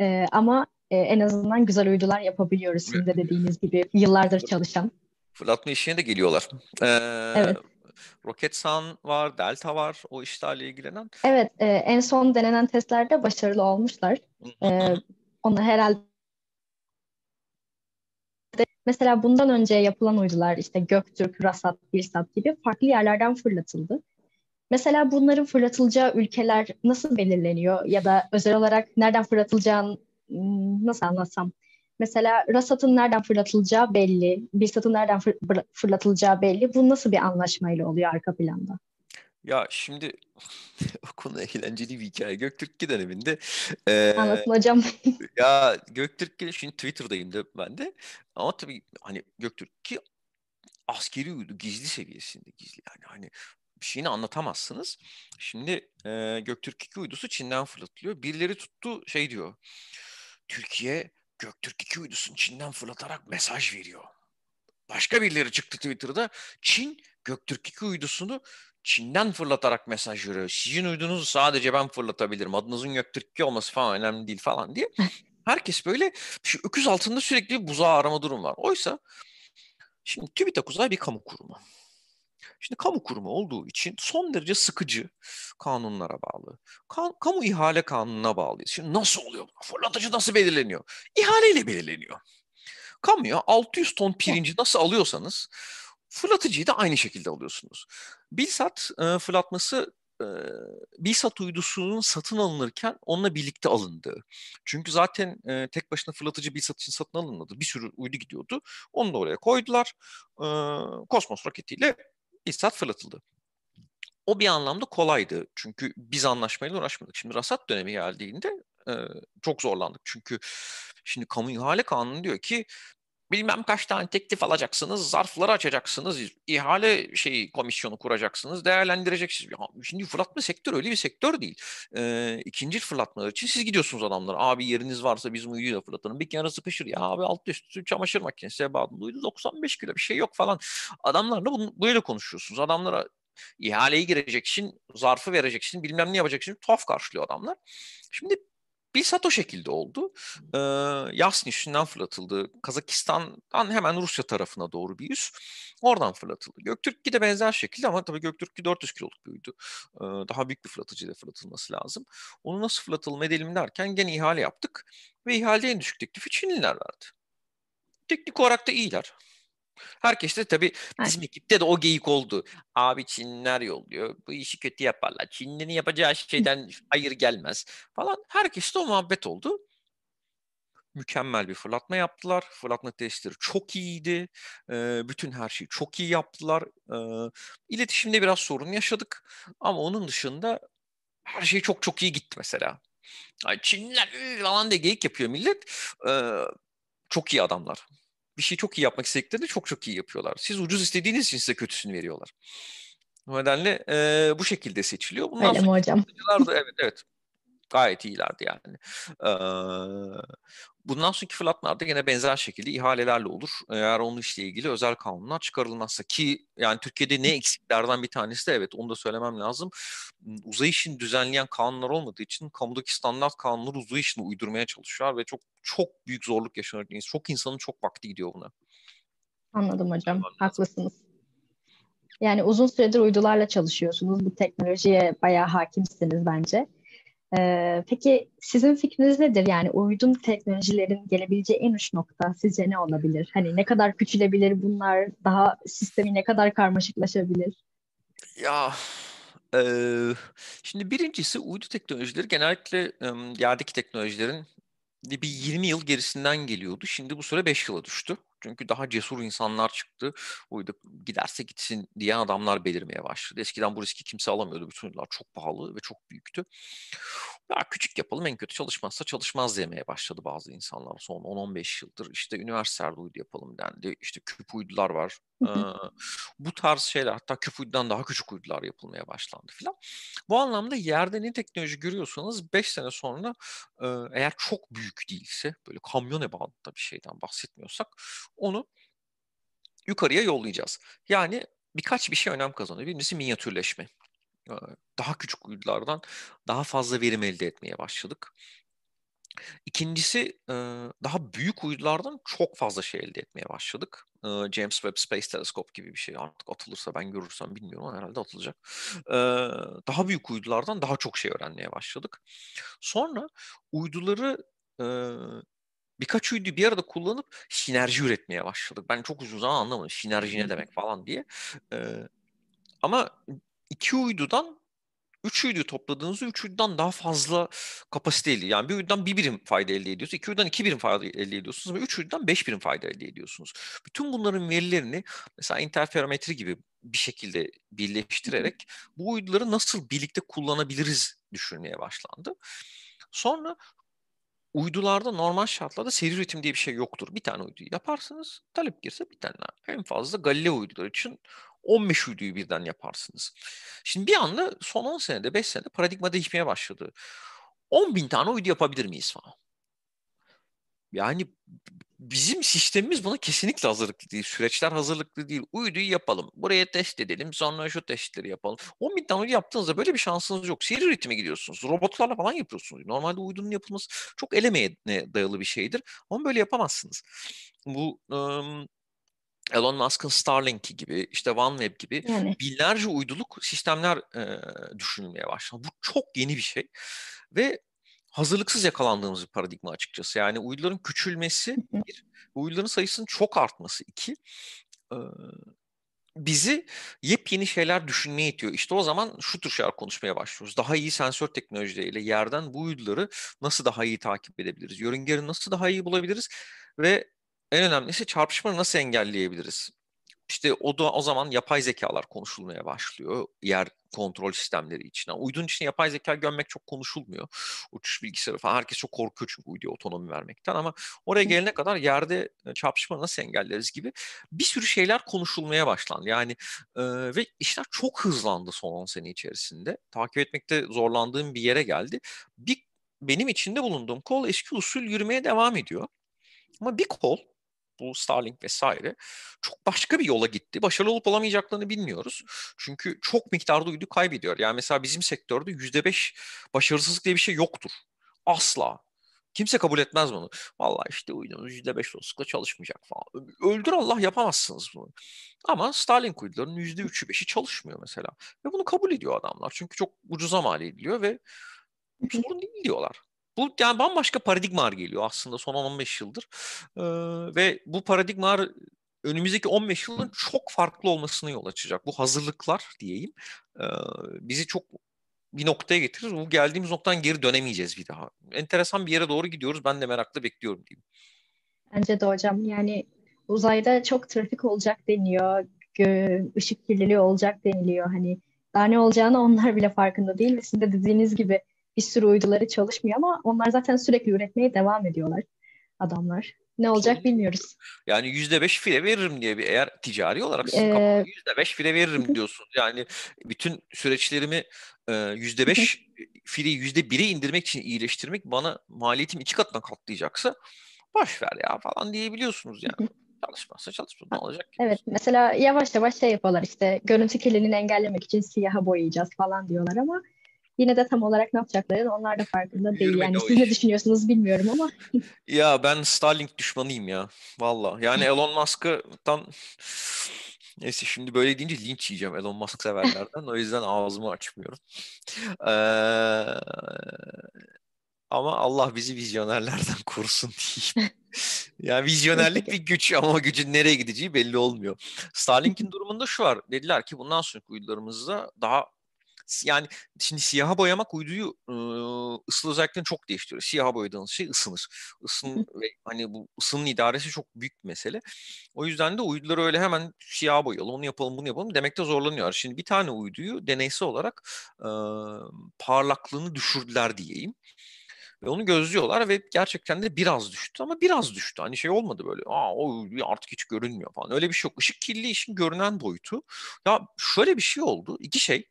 Ee, ama en azından güzel uydular yapabiliyoruz. Sizin de dediğiniz gibi yıllardır çalışan. Fırlatma işine de geliyorlar. Ee, evet. RoketSan var, Delta var, o işlerle ilgilenen. Evet, e, en son denenen testlerde başarılı olmuşlar. e, onu herhalde... Mesela bundan önce yapılan uydular, işte Göktürk, RASAT, BİLSAT gibi farklı yerlerden fırlatıldı. Mesela bunların fırlatılacağı ülkeler nasıl belirleniyor? Ya da özel olarak nereden fırlatılacağını nasıl anlatsam? Mesela RASAT'ın nereden fırlatılacağı belli, BİLSAT'ın nereden fır- fırlatılacağı belli. Bu nasıl bir anlaşmayla oluyor arka planda? Ya şimdi o konu eğlenceli bir hikaye. Göktürk döneminde... E, Anlatın hocam. Ya Göktürk, şimdi Twitter'dayım da ben de. Ama tabii hani Göktürk askeri uydu, gizli seviyesinde gizli. Yani hani bir şeyini anlatamazsınız. Şimdi e, Göktürk iki uydusu Çin'den fırlatılıyor. Birileri tuttu şey diyor, Türkiye... Göktürk iki uydusunu Çin'den fırlatarak mesaj veriyor. Başka birileri çıktı Twitter'da. Çin Göktürk iki uydusunu Çin'den fırlatarak mesaj yürüyor. Sizin uydunuzu sadece ben fırlatabilirim. Adınızın Göktürk'ü olması falan önemli değil falan diye. Herkes böyle şu öküz altında sürekli bir buzağı arama durum var. Oysa şimdi TÜBİTAK Uzay bir kamu kurumu. Şimdi kamu kurumu olduğu için son derece sıkıcı kanunlara bağlı. Kan, kamu ihale kanununa bağlıyız. Şimdi nasıl oluyor? Fırlatıcı nasıl belirleniyor? İhaleyle belirleniyor. Kamuya altı yüz ton pirinci nasıl alıyorsanız fırlatıcıyı da aynı şekilde alıyorsunuz. BİLSAT e, fırlatması e, BİLSAT uydusunun satın alınırken onunla birlikte alındı. Çünkü zaten e, tek başına fırlatıcı BİLSAT için satın alınmadı. Bir sürü uydu gidiyordu. Onu da oraya koydular. E, Kosmos roketiyle BİLSAT fırlatıldı. O bir anlamda kolaydı. Çünkü biz anlaşmayla uğraşmadık. Şimdi RASAT dönemi geldiğinde e, çok zorlandık. Çünkü şimdi kamu ihale kanunu diyor ki bilmem kaç tane teklif alacaksınız, zarfları açacaksınız, ihale şey komisyonu kuracaksınız, değerlendireceksiniz. Şimdi fırlatma sektörü öyle bir sektör değil. Ee, ikinci fırlatmalar için siz gidiyorsunuz adamlara. Abi yeriniz varsa bizim uyduyu da fırlatalım. Bir kenara sıkışır. Ya abi altı üstü çamaşır makinesi ebatında uydu doksan beş kilo bir şey yok falan. Adamlarla bunu böyle konuşuyorsunuz. Adamlara ihaleye gireceksin, zarfı vereceksin, bilmem ne yapacaksın. Tuhaf karşılıyor adamlar. Şimdi BİLSAT o şekilde oldu. Ee, Yasni üstünden fırlatıldı. Kazakistan'dan hemen Rusya tarafına doğru bir yüz. Oradan fırlatıldı. Göktürk'ü de benzer şekilde ama tabii Göktürk'ü dört yüz kiloluk bir uydu. Ee, daha büyük bir fırlatıcıyla fırlatılması lazım. Onu nasıl fırlatalım edelim derken gene ihale yaptık. Ve ihalede en düşük teklifi Çinliler verdi. Teknik olarak da iyiler. Herkes de tabii bizim ekipte de o geyik oldu. Abi Çinliler yolluyor. Bu işi kötü yaparlar. Çinlilerin yapacağı şeyden hayır gelmez falan. Herkes de o muhabbet oldu. Mükemmel bir fırlatma yaptılar. Fırlatma testleri çok iyiydi. Bütün her şeyi çok iyi yaptılar. İletişimde biraz sorun yaşadık. Ama onun dışında her şey çok çok iyi gitti mesela. Çinliler falan diye geyik yapıyor millet. Çok iyi adamlar. Bir şeyi çok iyi yapmak istediklerini çok çok iyi yapıyorlar. Siz ucuz istediğiniz için size kötüsünü veriyorlar. O nedenle e, bu şekilde seçiliyor. Bundan öyle mi hocam? Da, evet, evet. Gayet iyilerdi yani. E, bundan sonraki fırlatmalarda yine benzer şekilde ihalelerle olur. Eğer onun işle ilgili özel kanunlar çıkarılmazsa ki yani Türkiye'de ne eksiklerden bir tanesi de evet onu da söylemem lazım. Uzay işini düzenleyen kanunlar olmadığı için kamudaki standart kanunları uzay işini uydurmaya çalışıyorlar ve çok çok büyük zorluk yaşanıyor. Çok insanın çok vakti gidiyor buna. Anladım hocam. Haklısınız. Yani uzun süredir uydularla çalışıyorsunuz. Bu teknolojiye bayağı hakimsiniz bence. Ee, peki sizin fikriniz nedir? Yani uydum teknolojilerin gelebileceği en uç nokta sizce ne olabilir? Hani ne kadar küçülebilir bunlar? Daha sistemi ne kadar karmaşıklaşabilir? Ya... Ee, şimdi birincisi uydu teknolojileri genellikle ım, yerdeki teknolojilerin bir yirmi yıl gerisinden geliyordu. Şimdi bu süre beş yıla düştü. Çünkü daha cesur insanlar çıktı. Uydu giderse gitsin diye adamlar belirmeye başladı. Eskiden bu riski kimse alamıyordu. Bütün uydular çok pahalı ve çok büyüktü. Daha küçük yapalım en kötü çalışmazsa çalışmaz demeye başladı bazı insanlar. Son on on beş yıldır işte üniversitelerde uydu yapalım dendi. İşte küp uydular var. Ee, bu tarz şeyler hatta küp uydudan daha küçük uydular yapılmaya başlandı filan. Bu anlamda yerde ne teknoloji görüyorsanız beş sene sonra eğer çok büyük değilse böyle kamyon ebatında bir şeyden bahsetmiyorsak onu yukarıya yollayacağız. Yani birkaç bir şey önem kazanıyor. Birincisi minyatürleşme. Daha küçük uydulardan daha fazla verim elde etmeye başladık. İkincisi daha büyük uydulardan çok fazla şey elde etmeye başladık. James Webb Space Telescope gibi bir şey artık atılırsa ben görürsem bilmiyorum ama herhalde atılacak. Daha büyük uydulardan daha çok şey öğrenmeye başladık. Sonra uyduları birkaç uydu bir arada kullanıp sinerji üretmeye başladık. Ben çok uzun zaman anlamadım sinerji ne demek falan diye. Ee, ama iki uydudan üç uydu topladığınızda üç uydudan daha fazla kapasite elde. Yani bir uydudan bir birim fayda elde ediyorsunuz. İki uydudan iki birim fayda elde ediyorsunuz. Ve üç uydudan beş birim fayda elde ediyorsunuz. Bütün bunların verilerini mesela interferometri gibi bir şekilde birleştirerek bu uyduları nasıl birlikte kullanabiliriz düşünmeye başlandı. Sonra uydularda normal şartlarda seri üretim diye bir şey yoktur. Bir tane uyduyu yaparsınız, talep girse bir tane daha. En fazla Galileo uyduları için on beş uyduyu birden yaparsınız. Şimdi bir anda son on senede, beş senede paradigma değişmeye başladı. on bin tane uydu yapabilir miyiz falan? Yani bizim sistemimiz buna kesinlikle hazırlıklı değil. Süreçler hazırlıklı değil. Uyduyu yapalım. Buraya test edelim. Sonra şu testleri yapalım. on bin tane uydu yaptığınızda böyle bir şansınız yok. Seri üretime gidiyorsunuz. Robotlarla falan yapıyorsunuz. Normalde uydunun yapılması çok el emeğine dayalı bir şeydir. Ama böyle yapamazsınız. Bu ıı, Elon Musk'ın Starlink gibi, işte OneWeb gibi yani binlerce uyduluk sistemler e, düşünülmeye başlandı. Bu çok yeni bir şey. Ve hazırlıksız yakalandığımız bir paradigma açıkçası. Yani uyduların küçülmesi, bir, uyduların sayısının çok artması, iki, e, bizi yepyeni şeyler düşünmeye itiyor. İşte o zaman şu tür şeyler konuşmaya başlıyoruz. Daha iyi sensör teknolojileriyle yerden bu uyduları nasıl daha iyi takip edebiliriz? Yörüngeleri nasıl daha iyi bulabiliriz? Ve en önemlisi çarpışmayı nasıl engelleyebiliriz? İşte o da o zaman yapay zekalar konuşulmaya başlıyor. Yer kontrol sistemleri için. Uydunun içine yapay zeka gömmek çok konuşulmuyor. Uçuş bilgisayarı falan. Herkes çok korkuyor çünkü uyduya otonomi vermekten, ama oraya gelene kadar yerde çarpışmayı nasıl engelleriz gibi bir sürü şeyler konuşulmaya başlandı. Yani e, ve işler çok hızlandı son on sene içerisinde. Takip etmekte zorlandığım bir yere geldi. Bir, benim içinde bulunduğum kol eski usul yürümeye devam ediyor. Ama bir kol, bu Starlink vesaire, çok başka bir yola gitti. Başarılı olup olamayacaklarını bilmiyoruz. Çünkü çok miktarda uydu kaybediyor. Yani mesela bizim sektörde yüzde beş başarısızlık diye bir şey yoktur. Asla. Kimse kabul etmez bunu. Vallahi işte uydumuz yüzde beş olasılıkla çalışmayacak falan. Öldür Allah, yapamazsınız bunu. Ama Starlink uydularının yüzde üçü beşi çalışmıyor mesela. Ve bunu kabul ediyor adamlar. Çünkü çok ucuza mal ediliyor ve sorun değil diyorlar. Bu yani bambaşka paradigmalar geliyor aslında son on on beş yıldır. Ee, ve bu paradigmalar önümüzdeki on beş yılın çok farklı olmasına yol açacak. Bu hazırlıklar diyeyim e, bizi çok bir noktaya getirir. Bu geldiğimiz noktadan geri dönemeyeceğiz bir daha. Enteresan bir yere doğru gidiyoruz. Ben de merakla bekliyorum diyeyim. Bence de hocam. Yani uzayda çok trafik olacak deniyor. Işık kirliliği olacak deniliyor. Hani daha ne olacağını onlar bile farkında değil. Sizin de dediğiniz gibi bir sürü uyduları çalışmıyor ama onlar zaten sürekli üretmeye devam ediyorlar adamlar. Ne olacak bilmiyoruz. Yani yüzde beş file veririm diye bir, eğer ticari olarak siz ee... yüzde beş file veririm diyorsunuz. Yani bütün süreçlerimi yüzde beş fileyi yüzde bire indirmek için iyileştirmek bana maliyetim iki katına katlayacaksa boş ver ya falan diyebiliyorsunuz yani. Çalışmazsa çalışmaz. Ne olacak? Evet, mesela yavaş yavaş şey yapıyorlar işte, görüntü kirliliğini engellemek için siyaha boyayacağız falan diyorlar ama yine de tam olarak ne yapacaklarını onlar da farkında değil. Yani siz ne düşünüyorsunuz bilmiyorum ama. Ya ben Starlink düşmanıyım ya. Valla. Yani Elon Musk'tan neyse, şimdi böyle deyince linç yiyeceğim Elon Musk severlerden. O yüzden ağzımı açmıyorum. Ee... Ama Allah bizi vizyonerlerden korusun diyeyim. Yani vizyonerlik bir güç ama gücün nereye gideceği belli olmuyor. Starlink'in durumunda şu var. Dediler ki bundan sonra uydularımızda daha, yani şimdi siyaha boyamak uyduyu ıı, ısı özelliklerini çok değiştiriyor. Siyaha boyadığınız şey ısınır. Isın ve hani bu ısının idaresi çok büyük bir mesele. O yüzden de uyduları öyle hemen siyaha boyayalım, onu yapalım, bunu yapalım demekte zorlanıyor. Şimdi bir tane uyduyu deneysel olarak ıı, parlaklığını düşürdüler diyeyim. Ve onu gözlüyorlar ve gerçekten de biraz düştü ama biraz düştü. Hani şey olmadı böyle, aa o artık hiç görünmüyor falan. Öyle bir şey yok. Işık kirliliği işin görünen boyutu. Ya şöyle bir şey oldu. İki şey.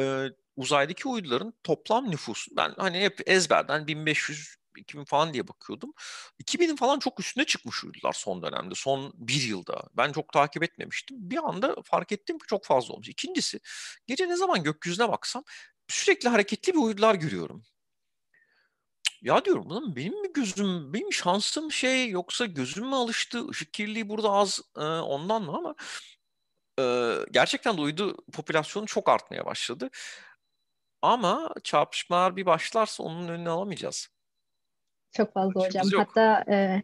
Ee, uzaydaki uyduların toplam nüfusu, ben hani hep ezberden bin beş yüz iki bin falan diye bakıyordum. iki binin falan çok üstüne çıkmış uydular son dönemde, son bir yılda. Ben çok takip etmemiştim. Bir anda fark ettim ki çok fazla olmuş. İkincisi, gece ne zaman gökyüzüne baksam sürekli hareketli bir uydular görüyorum. Ya diyorum, ulan benim mi gözüm, benim şansım şey, yoksa gözüm mü alıştı, ışık kirliliği burada az e, ondan mı, ama gerçekten de uydu popülasyonu çok artmaya başladı. Ama çarpışmalar bir başlarsa onun önüne alamayacağız. Çok fazla hocam. Hatta e,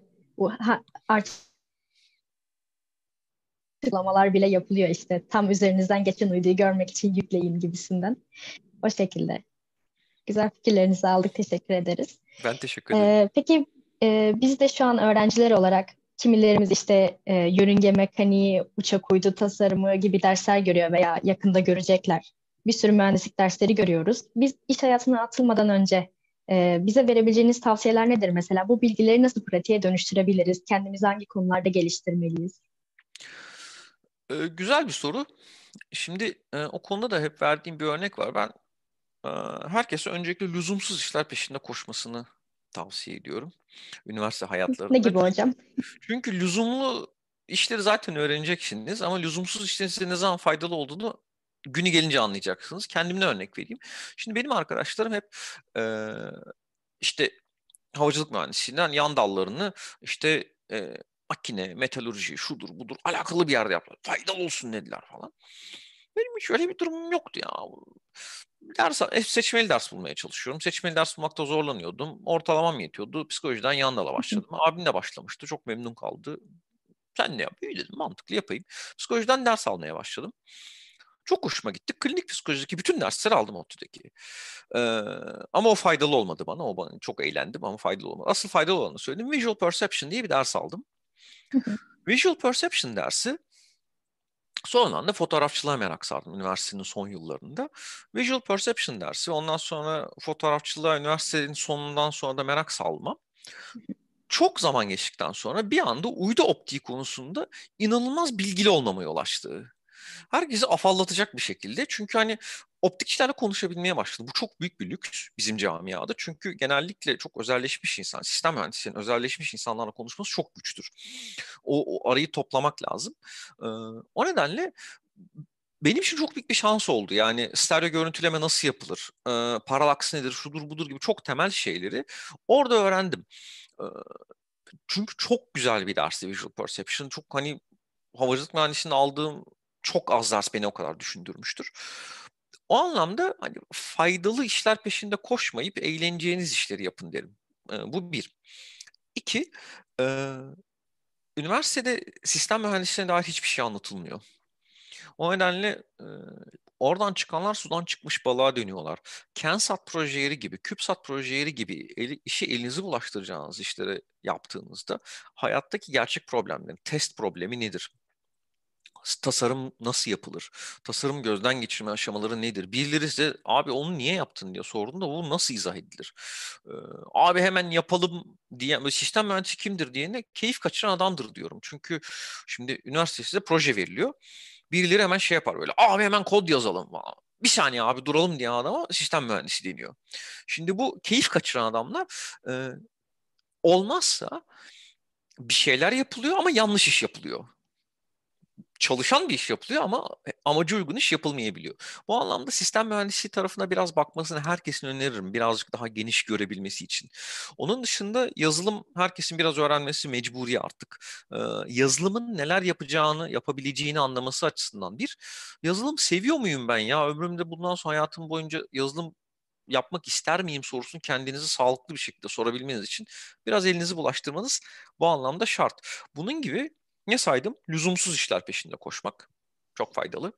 açıklamalar bile yapılıyor işte. Tam üzerinizden geçen uyduyu görmek için yükleyin gibisinden. O şekilde. Güzel fikirlerinizi aldık. Teşekkür ederiz. Ben teşekkür ederim. E, peki e, biz de şu an öğrenciler olarak kimilerimiz işte e, yörünge mekaniği, uçak uydu tasarımı gibi dersler görüyor veya yakında görecekler. Bir sürü mühendislik dersleri görüyoruz. Biz iş hayatına atılmadan önce e, bize verebileceğiniz tavsiyeler nedir mesela? Bu bilgileri nasıl pratiğe dönüştürebiliriz? Kendimizi hangi konularda geliştirmeliyiz? Ee, güzel bir soru. Şimdi e, o konuda da hep verdiğim bir örnek var. Ben e, herkese öncelikle lüzumsuz işler peşinde koşmasını tavsiye ediyorum. Üniversite hayatlarında. Ne gibi hocam? Çünkü lüzumlu işleri zaten öğreneceksiniz ama lüzumsuz işlerin size ne zaman faydalı olduğunu günü gelince anlayacaksınız. Kendimden örnek vereyim. Şimdi benim arkadaşlarım hep e, işte havacılık mühendisliğinden yan dallarını işte e, makine, metalurji, şudur budur alakalı bir yerde yaptılar. Faydalı olsun dediler falan. Benim hiç öyle bir durumum yoktu ya. Ders, seçmeli ders bulmaya çalışıyorum. Seçmeli ders bulmakta zorlanıyordum. Ortalamam yetiyordu. Psikolojiden yan dala başladım. Abim de başlamıştı. Çok memnun kaldı. Sen ne yapayım dedim. Mantıklı yapayım. Psikolojiden ders almaya başladım. Çok hoşuma gitti. Klinik psikolojideki bütün dersleri aldım ODTÜ'deki. Ee, ama o faydalı olmadı bana. O bana çok eğlendim ama faydalı olmadı. Asıl faydalı olanı söyledim. Visual Perception diye bir ders aldım. Visual Perception dersi son anda fotoğrafçılığa merak sardım üniversitenin son yıllarında. Visual Perception dersi, ondan sonra fotoğrafçılığa üniversitenin sonundan sonra da merak salmam. Çok zaman geçtikten sonra bir anda uydu optiği konusunda inanılmaz bilgili olmama yol açtı. Herkesi afallatacak bir şekilde. Çünkü hani optikçilerle konuşabilmeye başladım. Bu çok büyük bir lüks bizim camiada. Çünkü genellikle çok özelleşmiş insan, sistem mühendisinin özelleşmiş insanlarla konuşması çok güçtür. O, o arayı toplamak lazım. Ee, o nedenle benim için çok büyük bir şans oldu. Yani stereo görüntüleme nasıl yapılır? Ee, paralaks nedir? Şudur budur gibi çok temel şeyleri orada öğrendim. Ee, çünkü çok güzel bir dersi Visual Perception. Çok hani havacılık mühendisliğinde aldığım çok az ders beni o kadar düşündürmüştür. O anlamda hani faydalı işler peşinde koşmayıp eğleneceğiniz işleri yapın derim. E, bu bir. İki, e, üniversitede sistem mühendisliğine dair hiçbir şey anlatılmıyor. O nedenle e, oradan çıkanlar sudan çıkmış balığa dönüyorlar. CanSat projeleri gibi, KüpSat projeleri gibi eli, işi elinizi bulaştıracağınız işleri yaptığınızda hayattaki gerçek problemlerin, test problemi nedir? Tasarım nasıl yapılır? Tasarım gözden geçirme aşamaları nedir? Birileri size abi onu niye yaptın diye sorduğunda bu nasıl izah edilir? Ee, abi hemen yapalım diye sistem mühendisi kimdir diyene keyif kaçıran adamdır diyorum. Çünkü şimdi üniversitede size proje veriliyor. Birileri hemen şey yapar böyle abi hemen kod yazalım. Bir saniye abi duralım diye adama sistem mühendisi deniyor. Şimdi bu keyif kaçıran adamlar e, olmazsa bir şeyler yapılıyor ama yanlış iş yapılıyor. Çalışan bir iş yapılıyor ama amacı uygun iş yapılmayabiliyor. Bu anlamda sistem mühendisliği tarafına biraz bakmasını herkesin öneririm. Birazcık daha geniş görebilmesi için. Onun dışında yazılım herkesin biraz öğrenmesi mecburi artık. Ee, yazılımın neler yapacağını, yapabileceğini anlaması açısından bir. Yazılım seviyor muyum ben ya? Ömrümde bundan sonra hayatım boyunca yazılım yapmak ister miyim sorusunu kendinizi sağlıklı bir şekilde sorabilmeniz için biraz elinizi bulaştırmanız bu anlamda şart. Bunun gibi ne saydım? Lüzumsuz işler peşinde koşmak. Çok faydalı.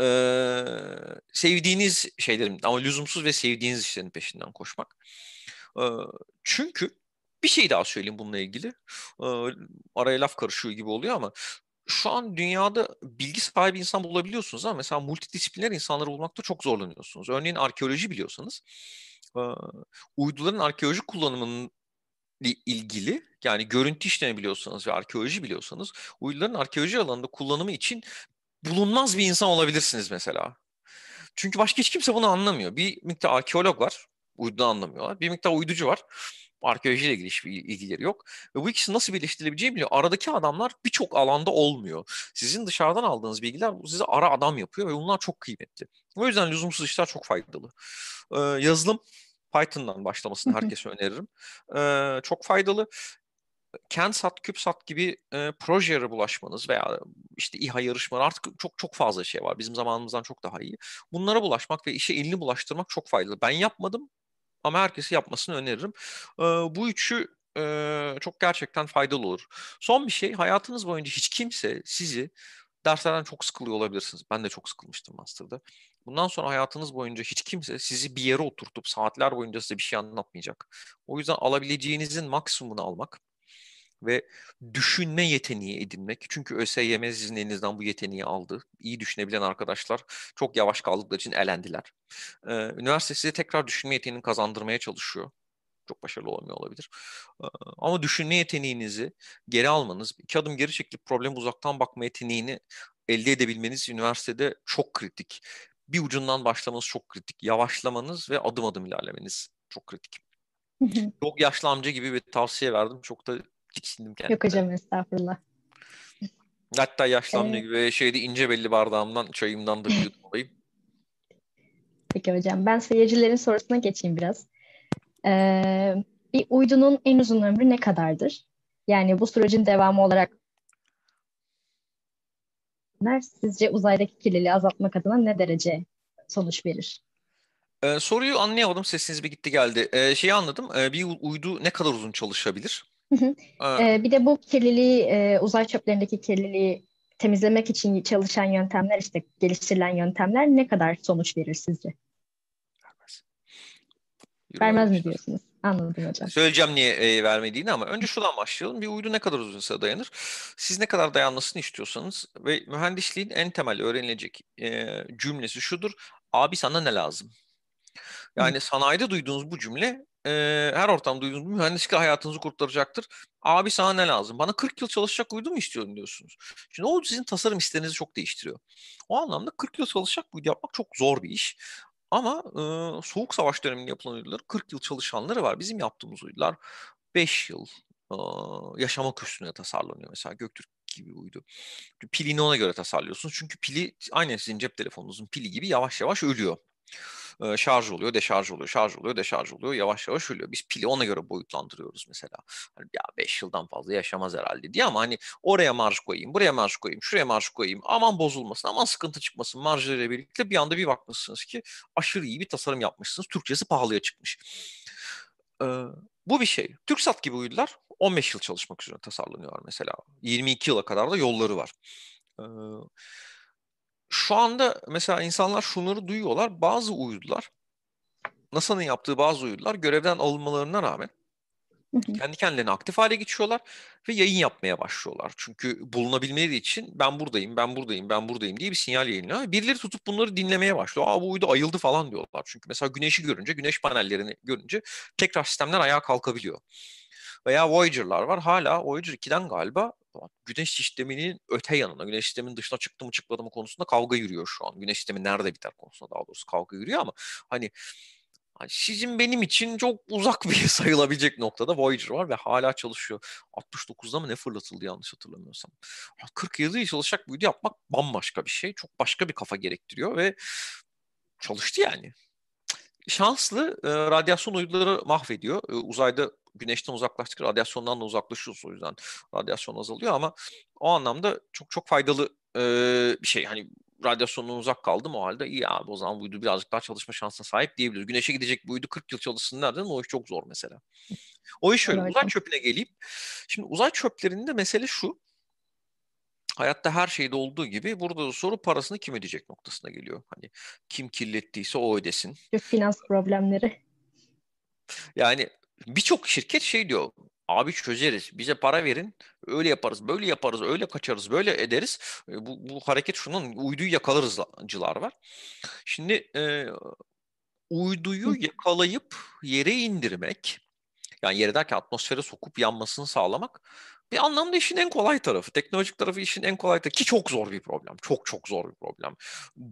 Ee, sevdiğiniz şeylerin ama lüzumsuz ve sevdiğiniz işlerin peşinden koşmak. Ee, çünkü bir şey daha söyleyeyim bununla ilgili. Ee, araya laf karışıyor gibi oluyor ama şu an dünyada bilgi sahibi insan bulabiliyorsunuz ama mesela multidisipliner insanları bulmakta çok zorlanıyorsunuz. Örneğin arkeoloji biliyorsanız e, uyduların arkeoloji kullanımının ilgili yani görüntü işlemi biliyorsanız ve arkeoloji biliyorsanız uyduların arkeoloji alanında kullanımı için bulunmaz bir insan olabilirsiniz mesela. Çünkü başka hiç kimse bunu anlamıyor. Bir miktar arkeolog var, uydudan anlamıyorlar. Bir miktar uyducu var, arkeolojiyle ilgili hiçbir ilgileri yok. Ve bu ikisi nasıl birleştirilebileceği biliyor. Aradaki adamlar birçok alanda olmuyor. Sizin dışarıdan aldığınız bilgiler size ara adam yapıyor ve bunlar çok kıymetli. O yüzden lüzumsuz işler çok faydalı. Ee, yazılım Python'dan başlamasını herkese öneririm. Ee, çok faydalı. CanSat, KüpSat gibi e, projelere bulaşmanız veya işte İHA yarışmaları artık çok çok fazla şey var. Bizim zamanımızdan çok daha iyi. Bunlara bulaşmak ve işe elini bulaştırmak çok faydalı. Ben yapmadım ama herkese yapmasını öneririm. Ee, bu üçü e, çok gerçekten faydalı olur. Son bir şey, hayatınız boyunca hiç kimse sizi derslerden çok sıkılıyor olabilirsiniz. Ben de çok sıkılmıştım master'da. Bundan sonra hayatınız boyunca hiç kimse sizi bir yere oturtup saatler boyunca size bir şey anlatmayacak. O yüzden alabileceğinizin maksimumunu almak ve düşünme yeteneği edinmek. Çünkü ÖSYM sizin elinizden bu yeteneği aldı. İyi düşünebilen arkadaşlar çok yavaş kaldıkları için elendiler. Ee, üniversite size tekrar düşünme yeteneğini kazandırmaya çalışıyor. Çok başarılı olmuyor olabilir. Ama düşünme yeteneğinizi geri almanız, iki adım geri çekilip problemi uzaktan bakma yeteneğini elde edebilmeniz üniversitede çok kritik. Bir ucundan başlamanız çok kritik. Yavaşlamanız ve adım adım ilerlemeniz çok kritik. Hı hı. Çok yaşlı amca gibi bir tavsiye verdim. Çok da tiksindim kendime. Yok hocam, estağfurullah. Hatta yaşlı amca evet. gibi şeyde ince belli bardağımdan, çayımdan da bir yudum alayım. Peki hocam, ben seyircilerin sorusuna geçeyim biraz. Ee, bir uydunun en uzun ömrü ne kadardır? Yani bu sürecin devamı olarak sizce uzaydaki kirliliği azaltmak adına ne derece sonuç verir? Ee, soruyu anlayamadım. Sesiniz bir gitti geldi. Ee, şeyi anladım. Ee, bir uydu ne kadar uzun çalışabilir? Hı hı. Ee, bir de bu kirliliği, e, uzay çöplerindeki kirliliği temizlemek için çalışan yöntemler, işte geliştirilen yöntemler ne kadar sonuç verir sizce? Vermez. Vermez mi diyorsunuz? Anladım hocam. Söyleyeceğim niye e, vermediğini, ama önce şuradan başlayalım. Bir uydu ne kadar uzunsa dayanır. Siz ne kadar dayanmasını istiyorsanız ve mühendisliğin en temel öğrenilecek e, cümlesi şudur. Abi sana ne lazım? Yani sanayide duyduğunuz bu cümle, e, her ortamda duyduğunuz bu mühendislik hayatınızı kurtaracaktır. Abi sana ne lazım? Bana kırk yıl çalışacak uydu mu istiyorum diyorsunuz. Şimdi o sizin tasarım hislerinizi çok değiştiriyor. O anlamda kırk yıl çalışacak uydu yapmak çok zor bir iş. Ama e, soğuk savaş döneminde yapılan uydular kırk yıl çalışanları var. Bizim yaptığımız uydular beş yıl e, yaşamak üstüne tasarlanıyor. Mesela Göktürk gibi uydu. Pilini ona göre tasarlıyorsunuz. Çünkü pili aynen sizin cep telefonunuzun pili gibi yavaş yavaş ölüyor. E, şarj oluyor, deşarj oluyor, şarj oluyor, deşarj oluyor, yavaş yavaş ölüyor. Biz pili ona göre boyutlandırıyoruz mesela. Hani ya beş yıldan fazla yaşamaz herhalde diye, ama hani oraya marj koyayım, buraya marj koyayım, şuraya marj koyayım, aman bozulmasın, aman sıkıntı çıkmasın marjlarıyla birlikte bir anda bir bakmışsınız ki aşırı iyi bir tasarım yapmışsınız. Türkçesi pahalıya çıkmış. E, bu bir şey. TürkSat gibi uydular on beş yıl çalışmak üzere tasarlanıyor mesela. yirmi iki yıla kadar da yolları var. Evet. Şu anda mesela insanlar şunları duyuyorlar. Bazı uydular, NASA'nın yaptığı bazı uydular görevden alınmalarına rağmen kendi kendilerine aktif hale geçiyorlar ve yayın yapmaya başlıyorlar. Çünkü bulunabilmeleri için ben buradayım, ben buradayım, ben buradayım diye bir sinyal yayınlıyor. Birileri tutup bunları dinlemeye başlıyor. Aa bu uydu ayıldı falan diyorlar. Çünkü mesela güneşi görünce, güneş panellerini görünce tekrar sistemler ayağa kalkabiliyor. Veya Voyager'lar var. Hala Voyager iki'den galiba güneş sisteminin öte yanına, güneş sisteminin dışına çıktı mı çıkmadı mı konusunda kavga yürüyor şu an. Güneş sistemi nerede biter konusunda daha doğrusu kavga yürüyor, ama hani sizin benim için çok uzak bir sayılabilecek noktada Voyager var ve hala çalışıyor. altmış dokuz'da mı ne fırlatıldı yanlış hatırlamıyorsam. kırk yedi yıl çalışacak uydu yapmak bambaşka bir şey. Çok başka bir kafa gerektiriyor ve çalıştı yani. Şanslı, e, radyasyon uyduları mahvediyor. E, uzayda güneşten uzaklaştık, radyasyondan da uzaklaşıyoruz, o yüzden radyasyon azalıyor, ama o anlamda çok çok faydalı e, bir şey. Hani radyasyondan uzak kaldım, o halde iyi abi, o zaman bu uydu birazcık daha çalışma şansına sahip diyebiliriz. Güneşe gidecek bu uydu kırk yıl çalışsın nereden, o iş çok zor mesela. O iş şöyle, uzay çöpüne geleyim. Şimdi uzay çöplerinde mesele şu. Hayatta her şeyde olduğu gibi burada da soru parasını kim ödeyecek noktasına geliyor. Hani kim kirlettiyse o ödesin. Finans problemleri. Yani birçok şirket şey diyor. Abi çözeriz. Bize para verin. Öyle yaparız, böyle yaparız, öyle kaçarız, böyle ederiz. Bu, bu hareket şunun uyduyu yakalarızcılar var. Şimdi e, uyduyu yakalayıp yere indirmek, yani yere derken atmosfere sokup yanmasını sağlamak bir anlamda işin en kolay tarafı. Teknolojik tarafı işin en kolay tarafı ki çok zor bir problem. Çok çok zor bir problem.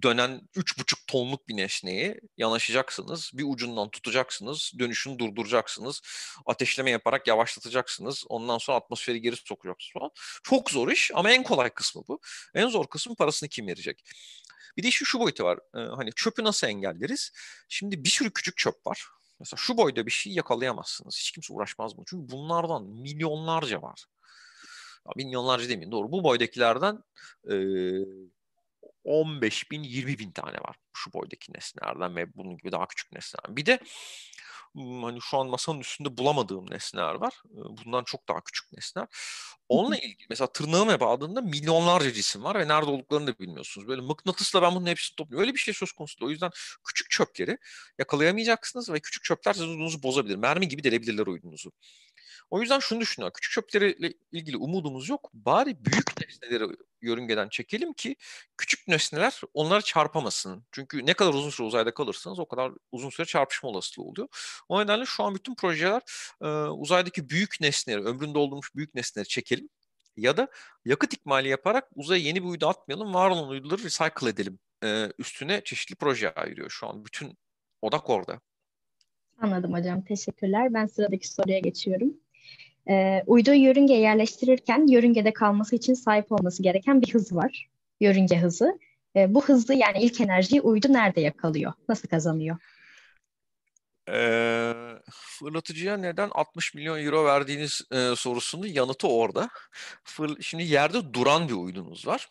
Dönen üç buçuk tonluk bir nesneye yanaşacaksınız. Bir ucundan tutacaksınız. Dönüşünü durduracaksınız. Ateşleme yaparak yavaşlatacaksınız. Ondan sonra atmosferi geri sokacaksınız falan. Çok zor iş, ama en kolay kısmı bu. En zor kısmı parasını kim verecek? Bir de işin şu boyutu var. Ee, hani çöpü nasıl engelleriz? Şimdi bir sürü küçük çöp var. Mesela şu boyda bir şey yakalayamazsınız. Hiç kimse uğraşmaz mı? Çünkü bunlardan milyonlarca var. Ya milyonlarca demeyin, doğru. Bu boydakilerden e, on beş bin, yirmi bin tane var. Şu boydaki nesnelerden ve bunun gibi daha küçük nesneler. Bir de hani şu an masanın üstünde bulamadığım nesneler var. Bundan çok daha küçük nesneler. Onunla ilgili mesela tırnağıma bağladığında milyonlarca cisim var ve nerede olduklarını da bilmiyorsunuz. Böyle mıknatısla ben bunun hepsini topluyorum. Öyle bir şey söz konusu değil. O yüzden küçük çöpleri yakalayamayacaksınız ve küçük çöpler sizin uydunuzu bozabilir. Mermi gibi delebilirler uydunuzu. O yüzden şunu düşünüyorum. Küçük çöplerle ilgili umudumuz yok. Bari büyük nesneleri yörüngeden çekelim ki küçük nesneler onlara çarpamasın. Çünkü ne kadar uzun süre uzayda kalırsanız o kadar uzun süre çarpışma olasılığı oluyor. O nedenle şu an bütün projeler e, uzaydaki büyük nesneleri, ömründe doldurmuş büyük nesneleri çekelim. Ya da yakıt ikmali yaparak uzaya yeni bir uydu atmayalım. Var olan uyduları recycle edelim. E, üstüne çeşitli proje ayırıyor şu an. Bütün odak orada. Anladım hocam. Teşekkürler. Ben sıradaki soruya geçiyorum. Ee, uyduyu yörüngeye yerleştirirken yörüngede kalması için sahip olması gereken bir hız var. Yörünge hızı. Ee, bu hızı yani ilk enerjiyi uydu nerede yakalıyor? Nasıl kazanıyor? Ee, fırlatıcıya neden altmış milyon euro verdiğiniz e, sorusunun yanıtı orada. Fır, şimdi yerde duran bir uydunuz var.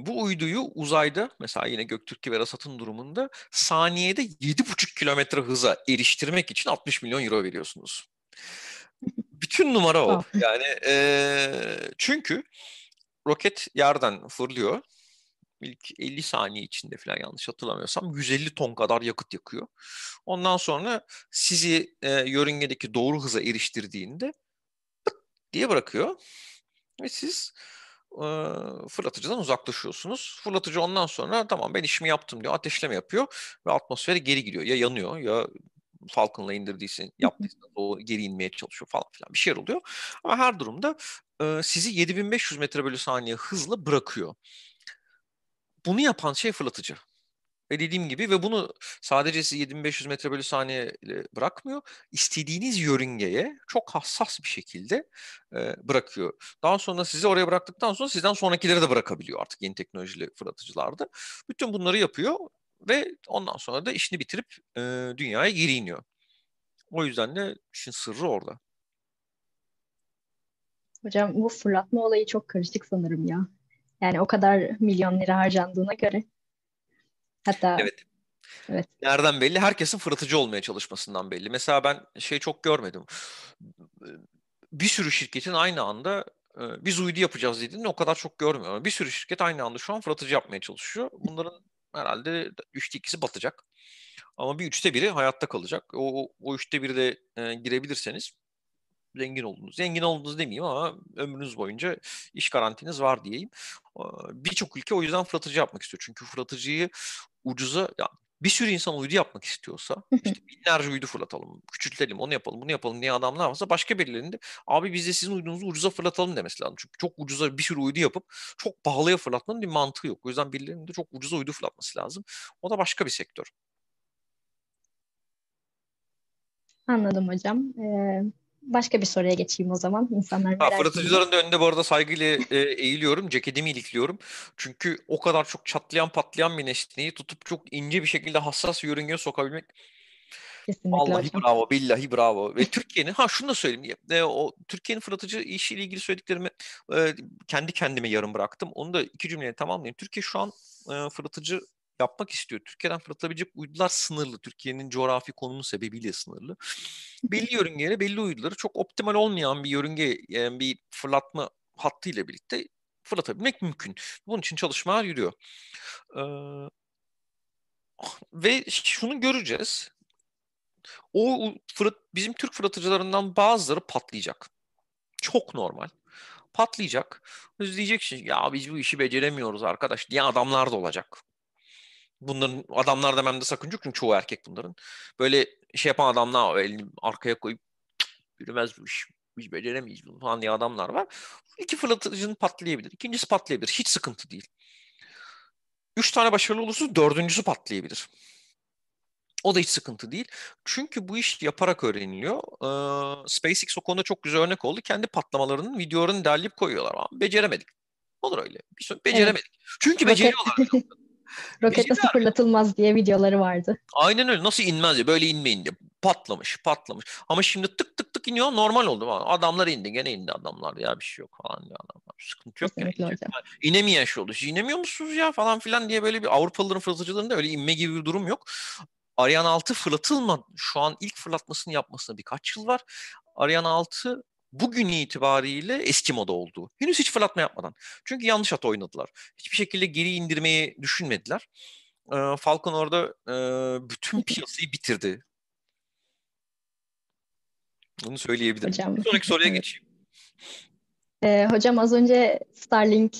Bu uyduyu uzayda, mesela yine Göktürk ve RASAT'ın durumunda, saniyede yedi buçuk kilometre hıza eriştirmek için altmış milyon euro veriyorsunuz. Bütün numara o. Yani e, çünkü roket yerden fırlıyor. İlk elli saniye içinde falan, yanlış hatırlamıyorsam, yüz elli ton kadar yakıt yakıyor. Ondan sonra sizi e, yörüngedeki doğru hıza eriştirdiğinde pıt diye bırakıyor ve siz fırlatıcıdan uzaklaşıyorsunuz. Fırlatıcı ondan sonra tamam ben işimi yaptım diyor. Ateşleme yapıyor ve atmosfere geri gidiyor. Ya yanıyor ya Falcon'la indirdiyse yaptıysa o geri inmeye çalışıyor falan filan. Bir şey oluyor. Ama her durumda sizi yedi bin beş yüz metre bölü saniye hızla bırakıyor. Bunu yapan şey fırlatıcı. Ve dediğim gibi ve bunu sadece sizi yedi bin beş yüz metre bölü saniye bırakmıyor. İstediğiniz yörüngeye çok hassas bir şekilde e, bırakıyor. Daha sonra sizi oraya bıraktıktan sonra sizden sonrakileri de bırakabiliyor artık yeni teknolojili fırlatıcılarda. Bütün bunları yapıyor ve ondan sonra da işini bitirip e, dünyaya geri iniyor. O yüzden de işin sırrı orada. Hocam bu fırlatma olayı çok karışık sanırım ya. Yani o kadar milyon lira harcandığına göre. Hatta evet. Evet. Nereden belli? Herkesin fırlatıcı olmaya çalışmasından belli. Mesela ben şey çok görmedim. Bir sürü şirketin aynı anda biz uydu yapacağız dediğini o kadar çok görmüyorum. Bir sürü şirket aynı anda şu an fırlatıcı yapmaya çalışıyor. Bunların herhalde üçte ikisi batacak. Ama bir üçte biri hayatta kalacak. O, o üçte biri de e, girebilirseniz zengin oldunuz. Zengin oldunuz demeyeyim ama ömrünüz boyunca iş garantiniz var diyeyim. Birçok ülke o yüzden fırlatıcı yapmak istiyor. Çünkü fırlatıcıyı ucuza, yani bir sürü insan uydu yapmak istiyorsa işte binlerce uydu fırlatalım, küçültelim, onu yapalım, bunu yapalım diye adamlar varsa başka birilerinde abi biz de sizin uydunuzu ucuza fırlatalım demesi lazım. Çünkü çok ucuza bir sürü uydu yapıp çok pahalıya fırlatmanın bir mantığı yok. O yüzden birilerinin de çok ucuza uydu fırlatması lazım. O da başka bir sektör. Anladım hocam. Ee... Başka bir soruya geçeyim o zaman. İnsanlar ha, fırlatıcıların da önünde bu arada saygıyla e, eğiliyorum. Ceketimi ilikliyorum. Çünkü o kadar çok çatlayan patlayan bir nesneyi tutup çok ince bir şekilde hassas yörüngeye sokabilmek. Kesinlikle vallahi hocam. Bravo, billahi bravo. Ve Türkiye'nin, ha şunu da söyleyeyim. E, o Türkiye'nin fırlatıcı işiyle ilgili söylediklerimi e, kendi kendime yarım bıraktım. Onu da iki cümleyle tamamlayayım. Türkiye şu an e, fırlatıcı yapmak istiyor. Türkiye'den fırlatabilecek uydular sınırlı. Türkiye'nin coğrafi konumu sebebiyle sınırlı. Belli yörüngeye, belli uyduları çok optimal olmayan bir yörünge, yani bir fırlatma hattı ile birlikte fırlatabilmek mümkün. Bunun için çalışmalar yürüyor. Ee, ve şunu göreceğiz. O fırlat, bizim Türk fırlatıcılarından bazıları patlayacak. Çok normal. Patlayacak. Diyecek ki ya biz bu işi beceremiyoruz arkadaş diye adamlar da olacak. Bunların adamlar dememde sakınca yok çünkü çoğu erkek bunların. Böyle şey yapan adamlar elini arkaya koyup yürümez bu iş, biz beceremeyiz bunu falan diye adamlar var. İki fırlatıcının patlayabilir. İkincisi patlayabilir. Hiç sıkıntı değil. Üç tane başarılı olursa dördüncüsü patlayabilir. O da hiç sıkıntı değil. Çünkü bu iş yaparak öğreniliyor. Ee, SpaceX o konuda çok güzel örnek oldu. Kendi patlamalarının videolarını derleyip koyuyorlar. Beceremedik. Olur öyle. Beceremedik. Evet. Çünkü beceriyorlar. Roket nasıl fırlatılmaz diye videoları vardı. Aynen öyle. Nasıl inmez diye. Böyle inmeyin diye. Patlamış, patlamış. Ama şimdi tık tık tık iniyor. Normal oldu. Adamlar indi. Gene indi adamlar. Ya bir şey yok falan diye adamlar. Sıkıntı yok. Kesinlikle yani. Hocam. İnemeyen şey oldu. Siz inemiyor musunuz ya falan filan diye böyle bir Avrupalıların fırlatıcılarında öyle inme gibi bir durum yok. Ariane altı fırlatılmadı. Şu an ilk fırlatmasını yapmasına birkaç yıl var. Ariane altı bugün itibariyle Eskimo'da oldu. Henüz hiç fırlatma yapmadan. Çünkü yanlış at oynadılar. Hiçbir şekilde geri indirmeyi düşünmediler. Ee, Falcon orada e, bütün piyasayı bitirdi. Bunu söyleyebilirim. Hocam, bir sonraki soruya geçeyim. Ee, hocam az önce Starlink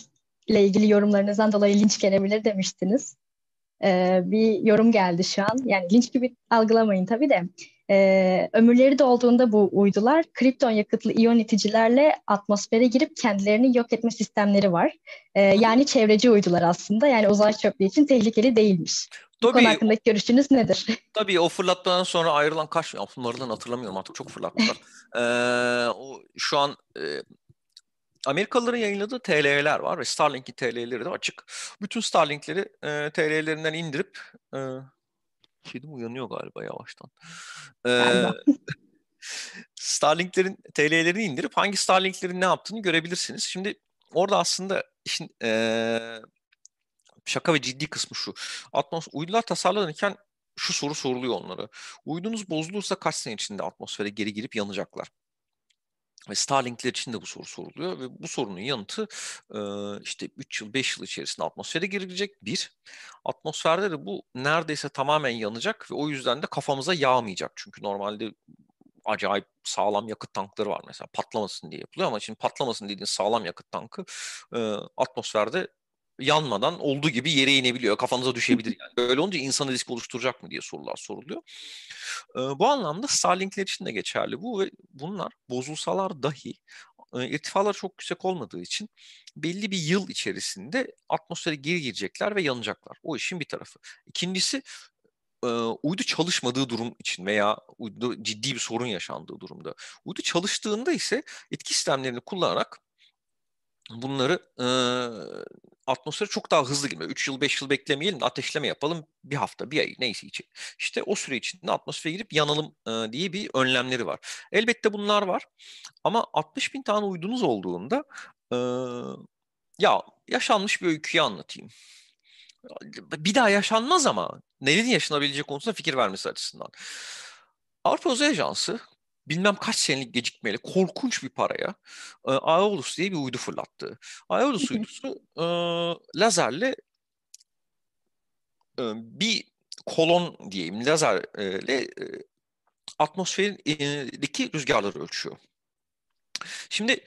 ile ilgili yorumlarınızdan dolayı linç gelebilir demiştiniz. Ee, bir yorum geldi şu an. Yani linç gibi algılamayın tabii de. Ee, ömürleri dolduğunda bu uydular kripton yakıtlı iyon iticilerle atmosfere girip kendilerini yok etme sistemleri var. Ee, yani çevreci uydular aslında. Yani uzay çöplüğü için tehlikeli değilmiş. Tabii, konu hakkındaki görüşünüz nedir? Tabii o fırlatmadan sonra ayrılan kaç... Ya, bunlardan hatırlamıyorum artık, çok fırlattılar. ee, o, şu an e, Amerikalıların yayınladığı T L E'ler var ve Starlink'in T L E'leri de açık. Bütün Starlink'leri e, T L E'lerinden indirip... E, Kedim uyanıyor galiba yavaştan. Ee, Starlink'lerin T L'lerini indirip hangi Starlink'lerin ne yaptığını görebilirsiniz. Şimdi orada aslında işin ee, şaka ve ciddi kısmı şu. Atmosfer, uydular tasarlanırken şu soru soruluyor onlara. Uydunuz bozulursa kaç sene içinde atmosfere geri girip yanacaklar? Ve Starlink'ler için de bu soru soruluyor ve bu sorunun yanıtı e, işte üç yıl beş yıl içerisinde atmosfere girecek bir. Atmosferde de bu neredeyse tamamen yanacak ve o yüzden de kafamıza yağmayacak. Çünkü normalde acayip sağlam yakıt tankları var mesela, patlamasın diye yapılıyor ama şimdi patlamasın dediğin sağlam yakıt tankı e, atmosferde yanmadan olduğu gibi yere inebiliyor. Kafanıza düşebilir yani. Böyle olunca insana risk oluşturacak mı diye sorular soruluyor. Ee, bu anlamda Starlink'ler için de geçerli bu ve bunlar bozulsalar dahi e, irtifalar çok yüksek olmadığı için belli bir yıl içerisinde atmosfere geri girecekler ve yanacaklar. O işin bir tarafı. İkincisi e, uydu çalışmadığı durum için veya uydu ciddi bir sorun yaşandığı durumda. Uydu çalıştığında ise etki sistemlerini kullanarak bunları e, atmosfere çok daha hızlı girme. üç yıl beş yıl beklemeyelim de ateşleme yapalım. Bir hafta, bir ay neyse için. İşte o süre içinde atmosfere girip yanalım e, diye bir önlemleri var. Elbette bunlar var. Ama altmış bin tane uydunuz olduğunda e, ya yaşanmış bir öyküyü anlatayım. Bir daha yaşanmaz ama nelerin yaşanabileceği konusunda fikir vermesi açısından. Avrupa Uzay Ajansı bilmem kaç senelik gecikmeyle korkunç bir paraya e, Aeolus diye bir uydu fırlattı. Aeolus uydusu e, lazerle e, bir kolon diyeyim lazerle e, atmosferdeki rüzgarları ölçüyor. Şimdi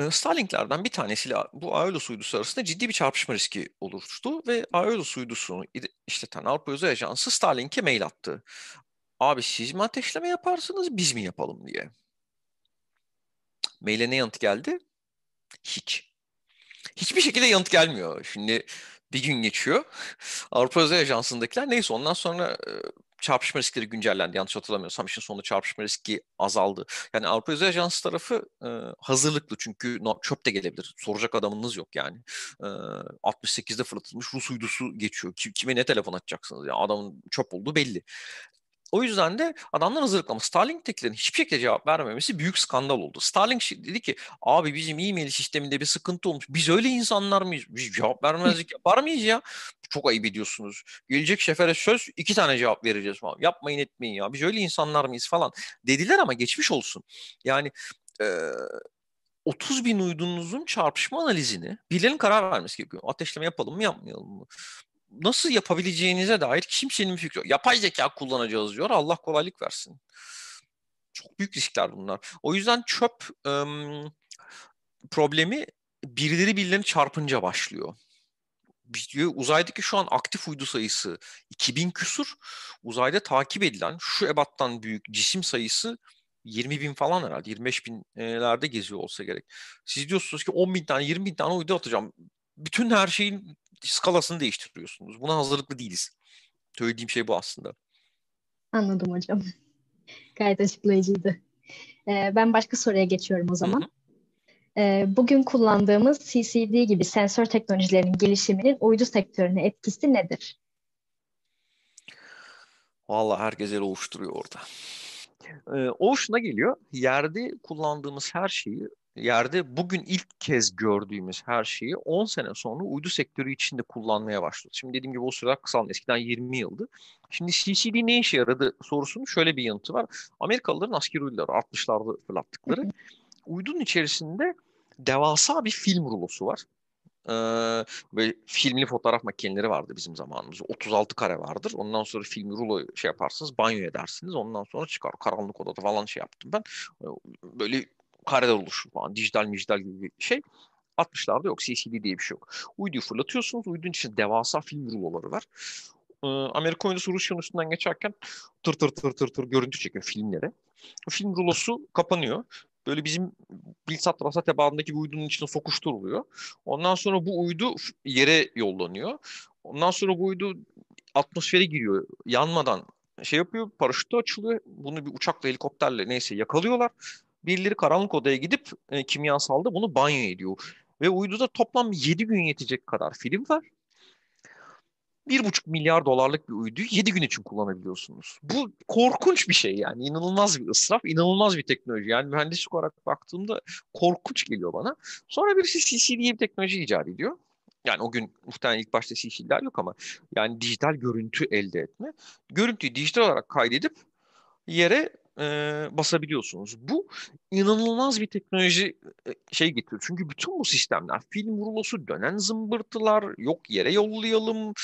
e, Starlink'lerden bir tanesiyle bu Aeolus uydusu arasında ciddi bir çarpışma riski oluştu ve Aeolus uydusunu işleten Avrupa Uzay Ajansı Starlink'e mail attı. Abi siz mi ateşleme yaparsınız, biz mi yapalım diye. Maile ne yanıt geldi? Hiç. Hiçbir şekilde yanıt gelmiyor. Şimdi bir gün geçiyor. Avrupa Uzay Ajansı'ndakiler neyse ondan sonra çarpışma riskleri güncellendi. Yanlış hatırlamıyorsam işin sonunda çarpışma riski azaldı. Yani Avrupa Uzay Ajansı tarafı hazırlıklı çünkü çöp de gelebilir. Soracak adamınız yok yani. altmış sekizde fırlatılmış Rus uydusu geçiyor. Kime ne telefon atacaksınız? Yani adamın çöp olduğu belli. O yüzden de adamlar hazırlıklama. Starlink'tekilerin hiçbir şekilde cevap vermemesi büyük skandal oldu. Starlink dedi ki abi bizim e-mail sisteminde bir sıkıntı olmuş. Biz öyle insanlar mıyız? Biz cevap vermezlik yapar mıyız ya? Çok ayıp ediyorsunuz. Gelecek sefere söz iki tane cevap vereceğiz falan. Yapmayın etmeyin ya. Biz öyle insanlar mıyız falan dediler ama geçmiş olsun. Yani e, otuz bin uydunuzun çarpışma analizini birilerinin karar vermesi gerekiyor. Ateşleme yapalım mı yapmayalım mı? Nasıl yapabileceğinize dair kimsenin fikri yok. Yapay zeka kullanacağız diyor. Allah kolaylık versin. Çok büyük riskler bunlar. O yüzden çöp ım, problemi birileri birilerini çarpınca başlıyor. Uzaydaki şu an aktif uydu sayısı iki bin küsur. Uzayda takip edilen şu ebattan büyük cisim sayısı yirmi bin falan herhalde. yirmi beş binlerde geziyor olsa gerek. Siz diyorsunuz ki on bin tane yirmi bin tane uydu atacağım. Bütün her şeyin skalasını değiştiriyorsunuz. Buna hazırlıklı değiliz. Söylediğim şey bu aslında. Anladım hocam. Gayet açıklayıcıydı. Ee, ben başka soruya geçiyorum o zaman. Ee, bugün kullandığımız C C D gibi sensör teknolojilerinin gelişiminin uydu sektörüne etkisi nedir? Vallahi herkes el ovuşturuyor orada. Ee, o şuna geliyor. Yerde kullandığımız her şeyi yerde bugün ilk kez gördüğümüz her şeyi on sene sonra uydu sektörü içinde kullanmaya başladı. Şimdi dediğim gibi o süreler kısaldı. Eskiden yirmi yıldı. Şimdi C C D ne işe yaradı sorusunun şöyle bir yanıtı var. Amerikalıların askeri uyduları altmışlarda fırlattıkları. Uydunun içerisinde devasa bir film rulosu var. Ee, böyle filmli fotoğraf makineleri vardı bizim zamanımızda. otuz altı kare vardır. Ondan sonra filmi rulo şey yaparsınız, banyo edersiniz. Ondan sonra çıkar. Karanlık odada falan şey yaptım ben. Böyle kareler oluşur falan. Dijital mijital gibi bir şey. altmışlarda yok. C C D diye bir şey yok. Uyduyu fırlatıyorsunuz. Uydunun içinde devasa film ruloları var. Ee, Amerika uydusu Rusya'nın üstünden geçerken tır tır tır tır tır görüntü çekiyor filmlere. O film rulosu kapanıyor. Böyle bizim BİLSAT, RASAT tabanındaki bir uydunun içine sokuşturuluyor. Ondan sonra bu uydu yere yollanıyor. Ondan sonra bu uydu atmosfere giriyor yanmadan, şey yapıyor, paraşütü açılıyor. Bunu bir uçakla, helikopterle neyse yakalıyorlar. Birileri karanlık odaya gidip e, kimyasalda bunu banyo ediyor. Ve uyduda toplam yedi gün yetecek kadar film var. bir buçuk milyar dolarlık bir uyduyu yedi gün için kullanabiliyorsunuz. Bu korkunç bir şey yani. İnanılmaz bir ısraf, inanılmaz bir teknoloji. Yani mühendislik olarak baktığımda korkunç geliyor bana. Sonra birisi C C diye bir teknoloji icat ediyor. Yani o gün muhtemelen ilk başta C C'ler yok ama yani dijital görüntü elde etme. Görüntüyü dijital olarak kaydedip yere e, basabiliyorsunuz. Bu inanılmaz bir teknoloji e, şey getiriyor. Çünkü bütün bu sistemler, film rulosu, dönen zımbırtılar, yok yere yollayalım,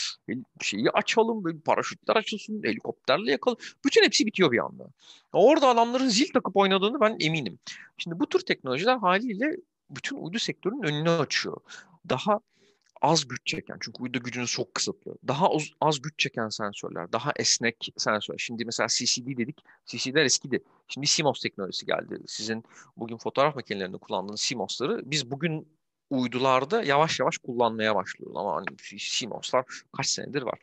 şeyi açalım, böyle paraşütler açılsın, helikopterle yakalım. Bütün hepsi bitiyor bir anda. Orada adamların zil takıp oynadığını ben eminim. Şimdi bu tür teknolojiler haliyle bütün uydu sektörünün önünü açıyor. Daha az güç çeken, çünkü uydu gücünü çok kısıtlı. Daha az, az güç çeken sensörler, daha esnek sensör. Şimdi mesela C C D dedik, C C'ler eskidi. Şimdi C M O S teknolojisi geldi. Sizin bugün fotoğraf makinelerinde kullandığınız C M O S'ları biz bugün uydularda yavaş yavaş kullanmaya başlıyoruz. Ama hani C M O S'lar kaç senedir var.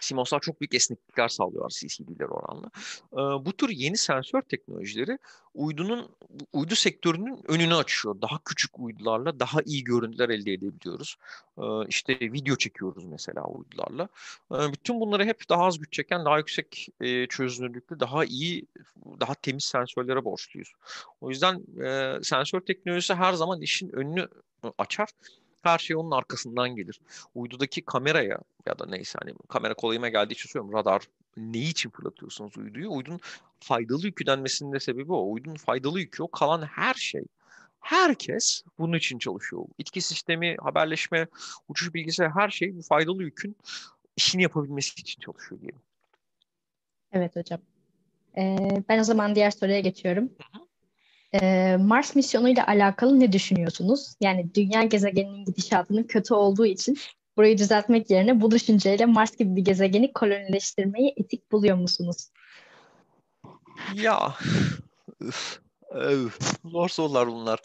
C M O S'lar çok büyük esneklikler sağlıyorlar C C D'lere oranla. Ee, bu tür yeni sensör teknolojileri uydunun, uydu sektörünün önünü açıyor. Daha küçük uydularla daha iyi görüntüler elde edebiliyoruz. Ee, işte video çekiyoruz mesela uydularla. Ee, bütün bunları hep daha az güç çeken, daha yüksek e, çözünürlüklü, daha iyi, daha temiz sensörlere borçluyuz. O yüzden e, sensör teknolojisi her zaman işin önünü açar. Her şey onun arkasından gelir. Uydudaki kameraya ya da neyse hani kamera kolayıma geldiği için söylüyorum. Radar ne için fırlatıyorsunuz uyduyu? Uydunun faydalı yükü denmesinin de sebebi o. Uydunun faydalı yükü o. Kalan her şey. Herkes bunun için çalışıyor. İtki sistemi, haberleşme, uçuş bilgisayarı her şey bu faydalı yükün işini yapabilmesi için çalışıyor diyelim. Evet hocam. Ee, ben o zaman diğer soruya geçiyorum. Hı hı. Ee, Mars misyonuyla alakalı ne düşünüyorsunuz? Yani dünya gezegeninin gidişatının kötü olduğu için burayı düzeltmek yerine bu düşünceyle Mars gibi bir gezegeni kolonileştirmeyi etik buluyor musunuz? Ya öf, öf, zor sorular bunlar.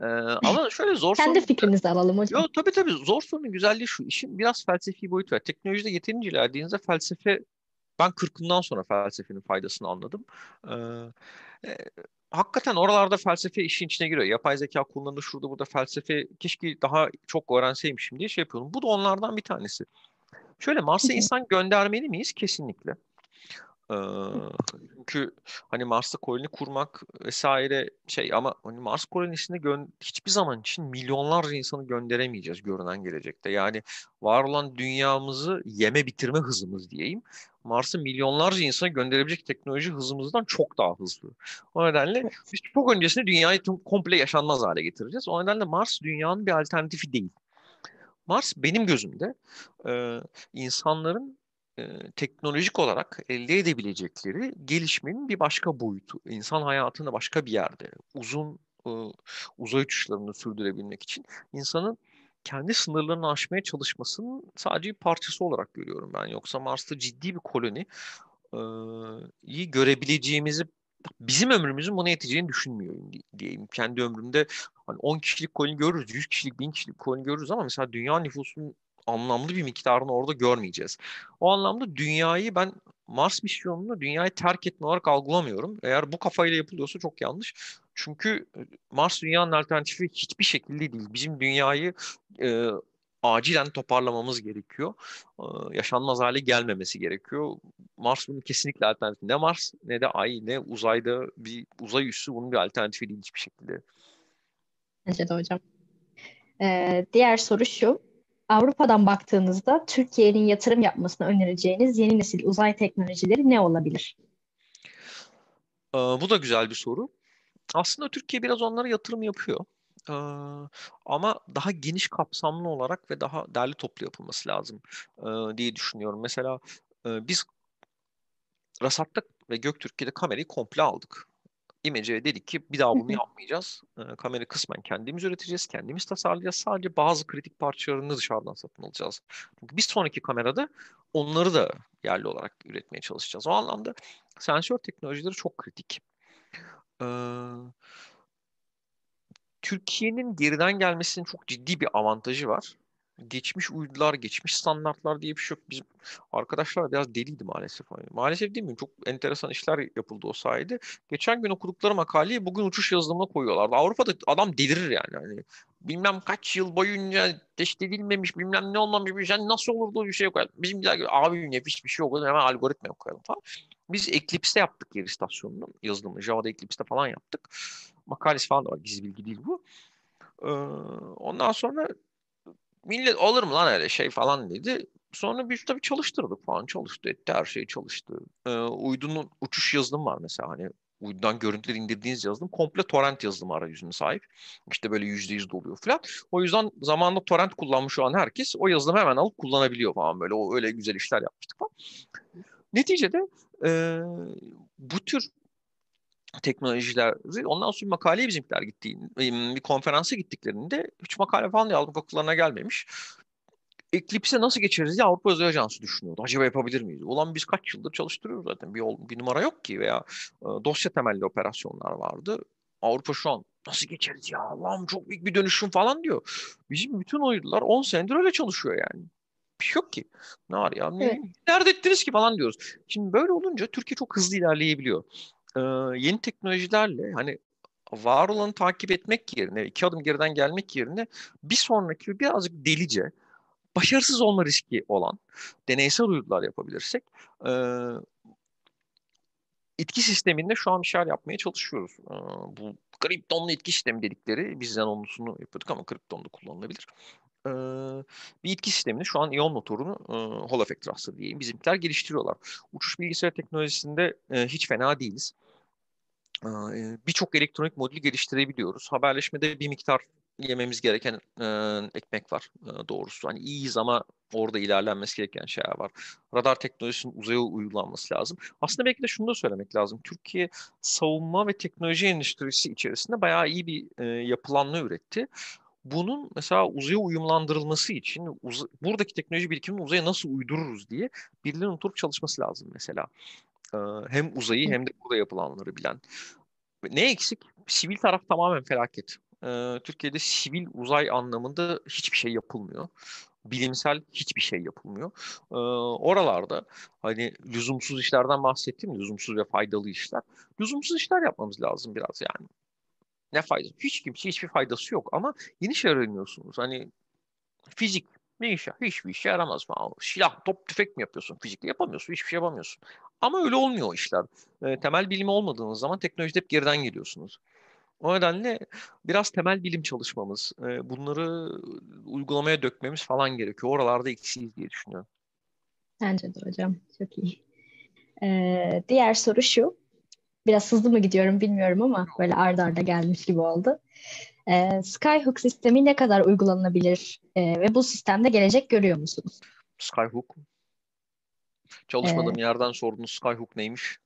Ee, ama şöyle zor soru. Kendi fikrinizi alalım hocam. Yo, tabii tabii zor sorunun güzelliği şu. İşin biraz felsefi boyutu var. Teknolojide yeterince ilerlediğinizde felsefe, ben kırkımdan sonra felsefenin faydasını anladım. Ee, e, Hakikaten oralarda felsefe işin içine giriyor. Yapay zeka kullanılır şurada burada felsefe. Keşke daha çok öğrenseymişim diye şey yapıyorum. Bu da onlardan bir tanesi. Şöyle Mars'a insan göndermeli miyiz? Kesinlikle. Ee, çünkü hani Mars'ta koloni kurmak vesaire şey ama hani Mars kolonisinde gö- hiçbir zaman için milyonlarca insanı gönderemeyeceğiz görünen gelecekte. Yani var olan dünyamızı yeme bitirme hızımız diyeyim. Mars'ı milyonlarca insana gönderebilecek teknoloji hızımızdan çok daha hızlı. O nedenle biz çok öncesinde dünyayı komple yaşanmaz hale getireceğiz. O nedenle Mars dünyanın bir alternatifi değil. Mars benim gözümde e, insanların e, teknolojik olarak elde edebilecekleri gelişmenin bir başka boyutu. İnsan hayatını başka bir yerde uzun e, uzay uçuşlarını sürdürebilmek için insanın kendi sınırlarını aşmaya çalışmasının sadece bir parçası olarak görüyorum ben. Yoksa Mars'ta ciddi bir koloni iyi e, görebileceğimizi, bizim ömrümüzün buna yeteceğini düşünmüyorum diyeyim. Kendi ömrümde hani on kişilik koloni görürüz, yüz kişilik, bin kişilik koloni görürüz ama mesela dünya nüfusunun anlamlı bir miktarını orada görmeyeceğiz. O anlamda dünyayı ben Mars misyonunu dünyayı terk etme olarak algılamıyorum. Eğer bu kafayla yapılıyorsa çok yanlış. Çünkü Mars dünyanın alternatifi hiçbir şekilde değil. Bizim dünyayı e, acilen toparlamamız gerekiyor. E, yaşanmaz hale gelmemesi gerekiyor. Mars bunun kesinlikle alternatifi. Ne Mars ne de Ay ne uzayda bir uzay üssü bunun bir alternatifi değil hiçbir şekilde. Bence de hocam. Ee, diğer soru şu. Avrupa'dan baktığınızda Türkiye'nin yatırım yapmasını önereceğiniz yeni nesil uzay teknolojileri ne olabilir? Ee, bu da güzel bir soru. Aslında Türkiye biraz onlara yatırım yapıyor. Ee, ama daha geniş kapsamlı olarak ve daha derli toplu yapılması lazım e, diye düşünüyorum. Mesela e, biz RASAT'ta ve Göktürk'te kamerayı komple aldık. İmece'ye dedik ki bir daha bunu yapmayacağız. E, kamerayı kısmen kendimiz üreteceğiz, kendimiz tasarlayacağız. Sadece bazı kritik parçalarını dışarıdan satın alacağız. Çünkü bir sonraki kamerada onları da yerli olarak üretmeye çalışacağız. O anlamda sensör teknolojileri çok kritik. Ee, Türkiye'nin geriden gelmesinin çok ciddi bir avantajı var. geçmiş uydular, geçmiş standartlar diye bir şey yok. Biz arkadaşlar biraz deliydi maalesef. Maalesef değil mi? Çok enteresan işler yapıldı o sayede. Geçen gün okudukları makaleyi bugün uçuş yazılımına koyuyorlardı. Avrupa'da adam delirir yani. yani bilmem kaç yıl boyunca test edilmemiş, bilmem ne olmamış bir şey. Yani nasıl olurdu bir şey yok. Bizimkiler gibi abi nefis bir şey yok. Hemen algoritma koyalım falan. Biz Eclipse'de yaptık yer istasyonunun yazılımı. Java'da Eclipse'de falan yaptık. Makalesi falan da var. Gizli bilgi değil bu. Ee, ondan sonra millet olur mu lan öyle şey falan dedi. Sonra biz tabii çalıştırdık falan. Çalıştı etti. Her şey çalıştı. Ee, uydunun uçuş yazılımı var mesela. Hani uydudan görüntüler indirdiğiniz yazılım. Komple torrent yazılımı arayüzüne sahip. İşte böyle yüzde yüz doluyor falan. O yüzden zamanında torrent kullanmış olan herkes o yazılımı hemen alıp kullanabiliyor falan böyle. O öyle güzel işler yapmıştık falan. Neticede e, bu tür teknolojiler, ondan sonra makaleye bizimkiler gittiğin, bir konferansa gittiklerinde hiç makale falan diye Avrupa akıllarına gelmemiş. Eclipse'e nasıl geçeriz diye Avrupa Uzay Ajansı düşünüyordu. Acaba yapabilir miyiz? Ulan biz kaç yıldır çalıştırıyoruz zaten. Bir, bir numara yok ki veya dosya temelli operasyonlar vardı. Avrupa şu an nasıl geçeriz ya? Allah'ım çok büyük bir dönüşüm falan diyor. Bizim bütün uydular on senedir öyle çalışıyor yani. Bir şey yok ki. Ne var ya? Evet. Nerede ettiniz ki falan diyoruz. Şimdi böyle olunca Türkiye çok hızlı ilerleyebiliyor. Ee, yeni teknolojilerle hani var olanı takip etmek yerine, iki adım geriden gelmek yerine bir sonraki birazcık delice, başarısız olma riski olan deneysel uydular yapabilirsek e, etki sisteminde şu an bir şeyler yapmaya çalışıyoruz. E, bu kriptonlu etki sistemi dedikleri, bizden onlusunu yapıyorduk ama kriptonda kullanılabilir. Bir etki sistemini şu an iyon motorunu e, Hall effect raster diyeyim bizimkiler geliştiriyorlar. Uçuş bilgisayar teknolojisinde e, hiç fena değiliz. E, Birçok elektronik modülü geliştirebiliyoruz. Haberleşmede bir miktar yememiz gereken e, ekmek var e, doğrusu. Hani iyiyiz ama orada ilerlenmesi gereken şeyler var. Radar teknolojisinin uzaya uygulanması lazım. Aslında belki de şunu da söylemek lazım. Türkiye savunma ve teknoloji endüstrisi içerisinde bayağı iyi bir e, yapılanma üretti. Bunun mesela uzaya uyumlandırılması için uz buradaki teknoloji birikimini uzaya nasıl uydururuz diye birilerinin oturup çalışması lazım mesela. Ee, hem uzayı hem de burada yapılanları bilen. Ne eksik? Sivil taraf tamamen felaket. Ee, Türkiye'de sivil uzay anlamında hiçbir şey yapılmıyor. Bilimsel hiçbir şey yapılmıyor. Ee, oralarda hani lüzumsuz işlerden bahsettim. Lüzumsuz ve faydalı işler. Lüzumsuz işler yapmamız lazım biraz yani. Ne faydası? Hiç kimse hiçbir faydası yok ama yeni şeyler öğreniyorsunuz. Hani fizik ne işe? Hiçbir işe yaramaz mı? Silah, top, tüfek mi yapıyorsun? Fizikle yapamıyorsun. Hiçbir şey yapamıyorsun. Ama öyle olmuyor işler. E, temel bilimi olmadığınız zaman teknolojide hep geriden geliyorsunuz. O nedenle biraz temel bilim çalışmamız, e, bunları uygulamaya dökmemiz falan gerekiyor. Oralarda eksiyiz diye düşünüyorum. Bence de hocam. Çok iyi. Ee, diğer soru şu. Biraz hızlı mı gidiyorum bilmiyorum ama böyle arda arda gelmiş gibi oldu. Ee, Skyhook sistemi ne kadar uygulanabilir ee, ve bu sistemde gelecek görüyor musunuz? Skyhook? Çalışmadığım ee, yerden sordunuz. Skyhook neymiş?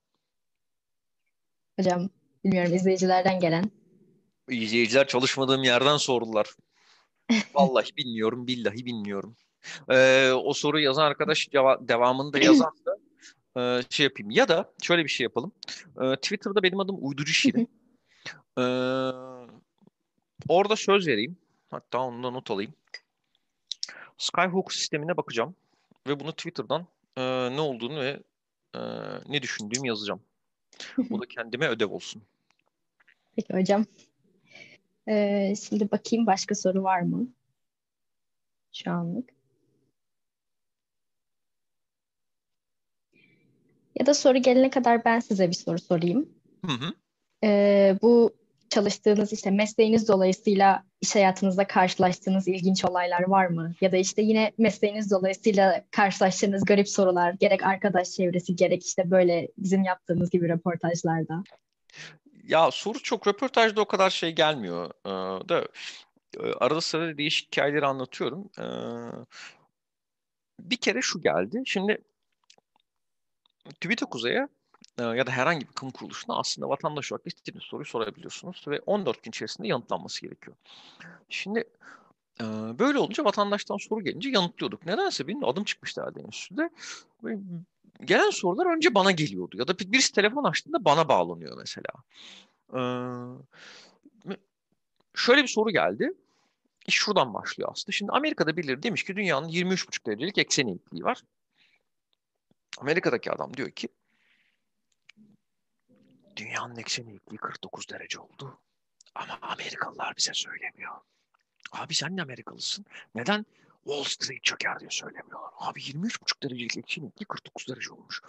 Hocam bilmiyorum, izleyicilerden gelen. İzleyiciler çalışmadığım yerden sordular. Vallahi bilmiyorum, billahi bilmiyorum. Ee, o soruyu yazan arkadaş devamında yazan da şey yapayım ya da şöyle bir şey yapalım. Ee, Twitter'da benim adım uyducu şirin. Ee, orada söz vereyim. Hatta ondan not alayım. Skyhook sistemine bakacağım ve bunu Twitter'dan e, ne olduğunu ve e, ne düşündüğümü yazacağım. Bu da kendime ödev olsun. Peki hocam. Ee, şimdi bakayım başka soru var mı? Şu anlık. Ya da soru gelene kadar ben size bir soru sorayım. Hı hı. Ee, bu çalıştığınız işte mesleğiniz dolayısıyla iş hayatınızda karşılaştığınız ilginç olaylar var mı? Ya da işte yine mesleğiniz dolayısıyla karşılaştığınız garip sorular, gerek arkadaş çevresi gerek işte böyle bizim yaptığımız gibi röportajlarda. Ya soru çok, röportajda o kadar şey gelmiyor. Ee, da arada sırada değişik hikayeleri anlatıyorum. Ee, bir kere şu geldi. Şimdi TÜBİTAK Uzay'a ya da herhangi bir kamu kuruluşuna aslında vatandaş olarak istediğiniz soruyu sorabiliyorsunuz ve on dört gün içerisinde yanıtlanması gerekiyor. Şimdi böyle olunca vatandaştan soru gelince yanıtlıyorduk. Nedense benim adım çıkmıştı herhalde enstitüde. Gelen sorular önce bana geliyordu ya da birisi telefon açtığında bana bağlanıyor mesela. Şöyle bir soru geldi. iş şuradan başlıyor aslında. Şimdi Amerika'da birileri demiş ki dünyanın yirmi üç buçuk derecelik ekseni eğikliği var. Amerika'daki adam diyor ki dünyanın ekseni eğikliği kırk dokuz derece oldu. Ama Amerikalılar bize söylemiyor. Abi sen ne Amerikalısın? Neden Wall Street çöker diye söylemiyorlar? Abi yirmi üç buçuk derecelik ekseni eğikliği kırk dokuz derece olmuş.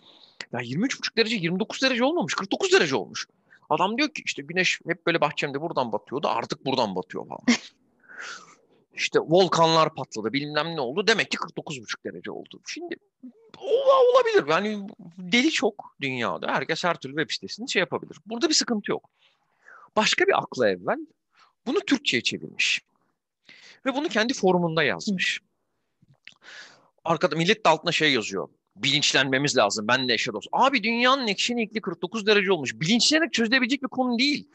Ya yani yirmi üç buçuk derece yirmi dokuz derece olmamış. kırk dokuz derece olmuş. Adam diyor ki işte güneş hep böyle bahçemde buradan batıyordu. Artık buradan batıyor falan. İşte volkanlar patladı. Bilmem ne oldu. Demek ki kırk dokuz buçuk derece oldu. Şimdi olabilir. Yani deli çok dünyada. Herkes her türlü web sitesini şey yapabilir. Burada bir sıkıntı yok. Başka bir akla evvel bunu Türkçe'ye çevirmiş. Ve bunu kendi formunda yazmış. Arkada millet de altına şey yazıyor. Bilinçlenmemiz lazım. Ben de eşe dost. Abi dünyanın ekşeni ekli kırk dokuz derece olmuş. Bilinçlenerek çözülebilecek bir konu değil.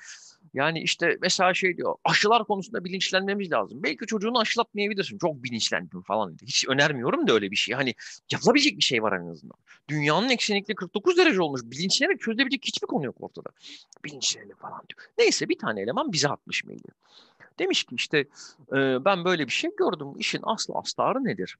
Yani işte mesela şey diyor. Aşılar konusunda bilinçlenmemiz lazım. Belki çocuğunu aşılatmayabilirsin. Çok bilinçlendim falan. Hiç önermiyorum da öyle bir şey. Hani yapılabilecek bir şey var en azından. Dünyanın ekşeni ekli kırk dokuz derece olmuş. Bilinçlenerek çözülebilecek hiçbir konu yok ortada. Bilinçlenelim falan diyor. Neyse bir tane eleman bize atmış maili. Demiş ki işte e, ben böyle bir şey gördüm. İşin aslı astarı nedir?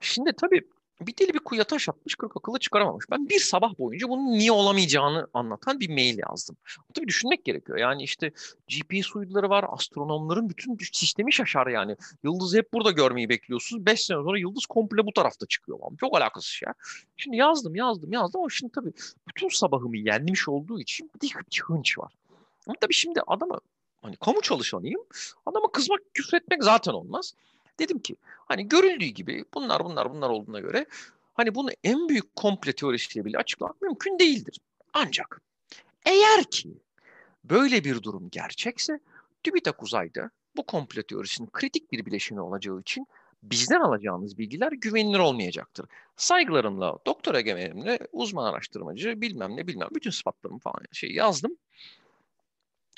Şimdi tabii bir deli bir kuyuya taş atmış, kırk akıllı çıkaramamış. Ben bir sabah boyunca bunun niye olamayacağını anlatan bir mail yazdım. Tabii düşünmek gerekiyor. Yani işte G P S uyduları var, astronomların bütün sistemi şaşar yani. Yıldızı hep burada görmeyi bekliyorsunuz. Beş sene sonra yıldız komple bu tarafta çıkıyor. Çok alakasız ya. Şimdi yazdım, yazdım, yazdım ama şimdi tabii bütün sabahımı yenmiş olduğu için bir de hınç var. Ama tabii şimdi adama, hani kamu çalışanıyım, adama kızmak, küfretmek zaten olmaz. Dedim ki hani görüldüğü gibi bunlar bunlar bunlar olduğuna göre hani bunu en büyük komple teorisiyle bile açıklamak mümkün değildir. Ancak eğer ki böyle bir durum gerçekse TÜBİTAK Uzay'da bu komple teorisinin kritik bir bileşeni olacağı için bizden alacağınız bilgiler güvenilir olmayacaktır. Saygılarımla Doktor Egemen İmre, uzman araştırmacı bilmem ne bilmem bütün sıfatlarımı falan şey yazdım.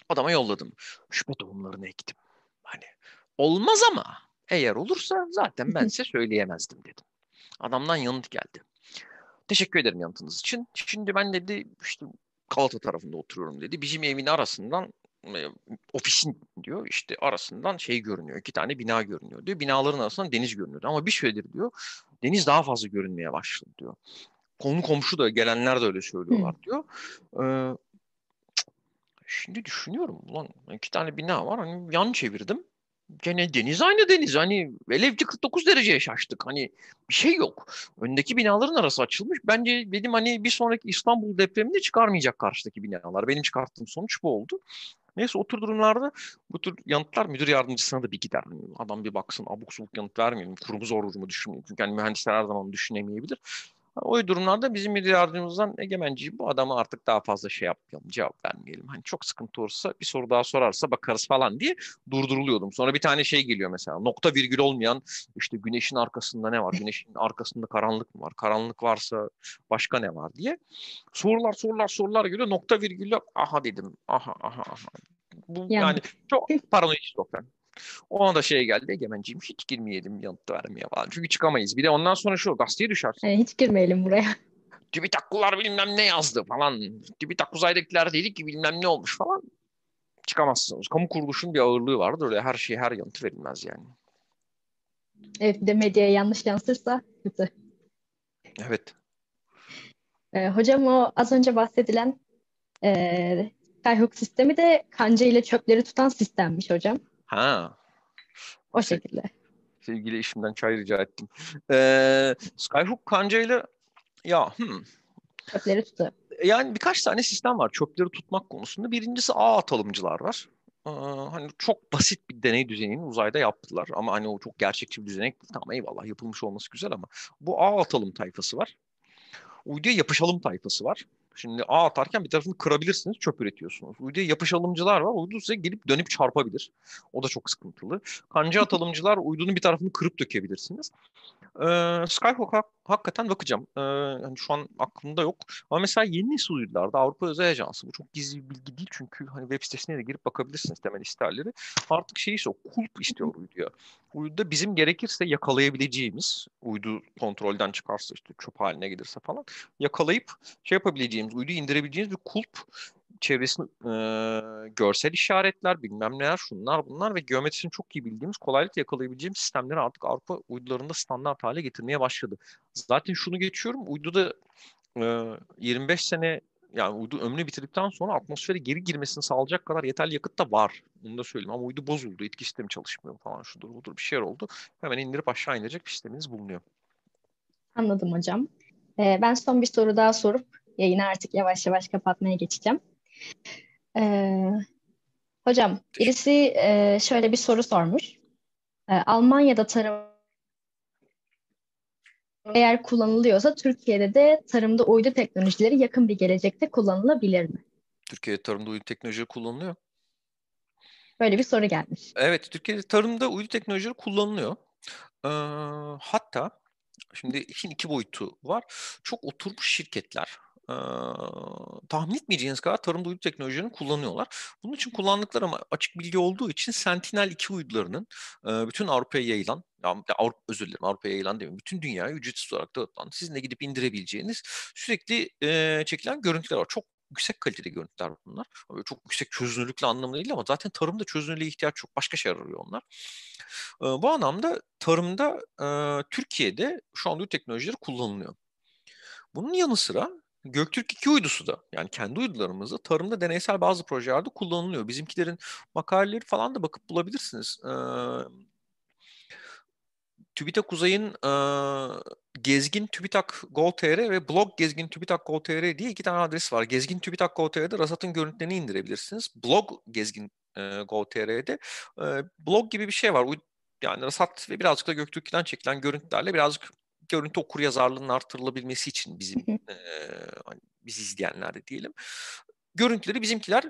Adama yolladım. Şüphe tohumlarını ektim. Hani olmaz ama eğer olursa zaten ben size söyleyemezdim dedim. Adamdan yanıt geldi. Teşekkür ederim yanıtınız için. Şimdi ben dedi işte Galata tarafında oturuyorum dedi. Bizim evin arasından ofisin diyor işte arasından şey görünüyor. İki tane bina görünüyor diyor. Binaların arasından deniz görünüyor. Ama bir süredir diyor deniz daha fazla görünmeye başladı diyor. Konu komşu da gelenler de öyle söylüyorlar diyor. Ee, şimdi düşünüyorum ulan iki tane bina var. Hani yan çevirdim. Gene deniz aynı deniz. Hani elevci kırk dokuz dereceye şaştık. Hani bir şey yok. Öndeki binaların arası açılmış. Bence dedim hani bir sonraki İstanbul depreminde çıkarmayacak karşıdaki binalar. Benim çıkarttığım sonuç bu oldu. Neyse o tür durumlarda bu tür yanıtlar müdür yardımcısına da bir gider. Adam bir baksın abuk subuk yanıt vermeyelim. Kurumu zor durumu düşünmeyelim. Çünkü hani mühendisler her zaman düşünemeyebilir. O durumlarda bizim müdür yardımcımızdan Egemenci bu adama artık daha fazla şey yapmayalım, cevap vermeyelim. Hani çok sıkıntı olursa bir soru daha sorarsa bakarız falan diye durduruluyordum. Sonra bir tane şey geliyor mesela nokta virgül olmayan işte güneşin arkasında ne var? Güneşin arkasında karanlık mı var? Karanlık varsa başka ne var diye. Sorular sorular sorular geliyor. Nokta virgül yok. Aha dedim. Aha aha aha. Bu yani, yani çok paranoid şizofren. Ona da şey geldi Egemenciğim hiç girmeyelim yanıt vermeye falan. Çünkü çıkamayız. Bir de ondan sonra şu gazeteye düşersin. Yani hiç girmeyelim buraya. TÜBİTAK'lılar bilmem ne yazdı falan. TÜBİTAK Uzay'dakiler dedi ki bilmem ne olmuş falan. Çıkamazsınız. Kamu kuruluşunun bir ağırlığı vardır. Öyle her şeye her yanıtı verilmez yani. Evet bir de medyaya yanlış yansırsa kötü. Evet. Ee, hocam o az önce bahsedilen e, Skyhook sistemi de kanca ile çöpleri tutan sistemmiş hocam. Ha. O şekilde. Sevgili işimden çay rica ettim. Ee, Skyhook kancayla ya hmm. çöpleri tutuyor. Yani birkaç tane sistem var çöpleri tutmak konusunda. Birincisi ağ atalımcılar var. Ee, hani çok basit bir deney düzenini uzayda yaptılar. Ama hani o çok gerçekçi bir düzenek. Tamam eyvallah yapılmış olması güzel ama. Bu ağ atalım tayfası var. Uyduya yapışalım tayfası var. Şimdi ağ atarken bir tarafını kırabilirsiniz, çöp üretiyorsunuz. Uyduya yapışalımcılar var, uydu size gelip dönüp çarpabilir. O da çok sıkıntılı. Kanca atalımcılar, uydunun bir tarafını kırıp dökebilirsiniz. Ee, Skyhook'a hakikaten bakacağım. Ee, hani şu an aklımda yok. Ama mesela yeni nesil uydularda Avrupa Uzay Ajansı, bu çok gizli bir bilgi değil çünkü hani web sitesine de girip bakabilirsiniz temel isterleri. Artık şey ise o, kulp istiyor uyduya. Uyduda bizim gerekirse yakalayabileceğimiz, uydu kontrolden çıkarsa işte çöp haline gelirse falan, yakalayıp şey yapabileceğimiz, uyduyu indirebileceğiniz bir kulp çevresini e, görsel işaretler, bilmem neler, şunlar bunlar ve geometrisini çok iyi bildiğimiz, kolaylıkla yakalayabileceğimiz sistemleri artık Avrupa uydularında standart hale getirmeye başladı. Zaten şunu geçiyorum, uyduda e, yirmi beş sene, yani uydu ömrünü bitirdikten sonra atmosfere geri girmesini sağlayacak kadar yeterli yakıt da var. Bunu da söyleyeyim, ama uydu bozuldu, etki sistemi çalışmıyor falan, şudur budur bir şeyler oldu. Hemen indirip aşağı indirecek bir sisteminiz bulunuyor. Anladım hocam. Ee, ben son bir soru daha sorup yayını artık yavaş yavaş kapatmaya geçeceğim. Ee, hocam birisi e, şöyle bir soru sormuş. Ee, Almanya'da tarım eğer kullanılıyorsa Türkiye'de de tarımda uydu teknolojileri yakın bir gelecekte kullanılabilir mi? Türkiye'de tarımda uydu teknolojileri kullanılıyor. Böyle bir soru gelmiş. Evet, Türkiye'de tarımda uydu teknolojileri kullanılıyor. Ee, hatta şimdi işin iki boyutu var. Çok oturmuş şirketler Ee, tahmin etmeyeceğiniz kadar tarımda uydu teknolojilerini kullanıyorlar. Bunun için kullandıkları ama açık bilgi olduğu için Sentinel iki uydularının e, bütün Avrupa'ya yayılan, ya, Avrupa, özür dilerim Avrupa'ya yayılan değil mi? Bütün dünyaya ücretsiz olarak dağıtılan, sizin de gidip indirebileceğiniz sürekli e, çekilen görüntüler var. Çok yüksek kalitede görüntüler bunlar. Çok yüksek çözünürlüklü anlamında değil ama zaten tarımda çözünürlüğe ihtiyaç çok. Başka şeyler arıyor onlar. E, bu anlamda tarımda e, Türkiye'de şu anda uydu teknolojileri kullanılıyor. Bunun yanı sıra Göktürk iki uydusu da, yani kendi uydularımızda tarımda deneysel bazı projelerde kullanılıyor. Bizimkilerin makaleleri falan da bakıp bulabilirsiniz. Ee, TÜBİTAK Uzay'ın e, Gezgin TÜBİTAK Go.tr ve Blog Gezgin TÜBİTAK Go.tr diye iki tane adres var. Gezgin TÜBİTAK Go.tr'de RASAT'ın görüntülerini indirebilirsiniz. Blog Gezgin e, Go.tr'de e, blog gibi bir şey var. Yani RASAT ve birazcık da Göktürk'ten çekilen görüntülerle birazcık görüntü okuryazarlığının artırılabilmesi için bizim e, hani bizi izleyenler de diyelim. Görüntüleri bizimkiler,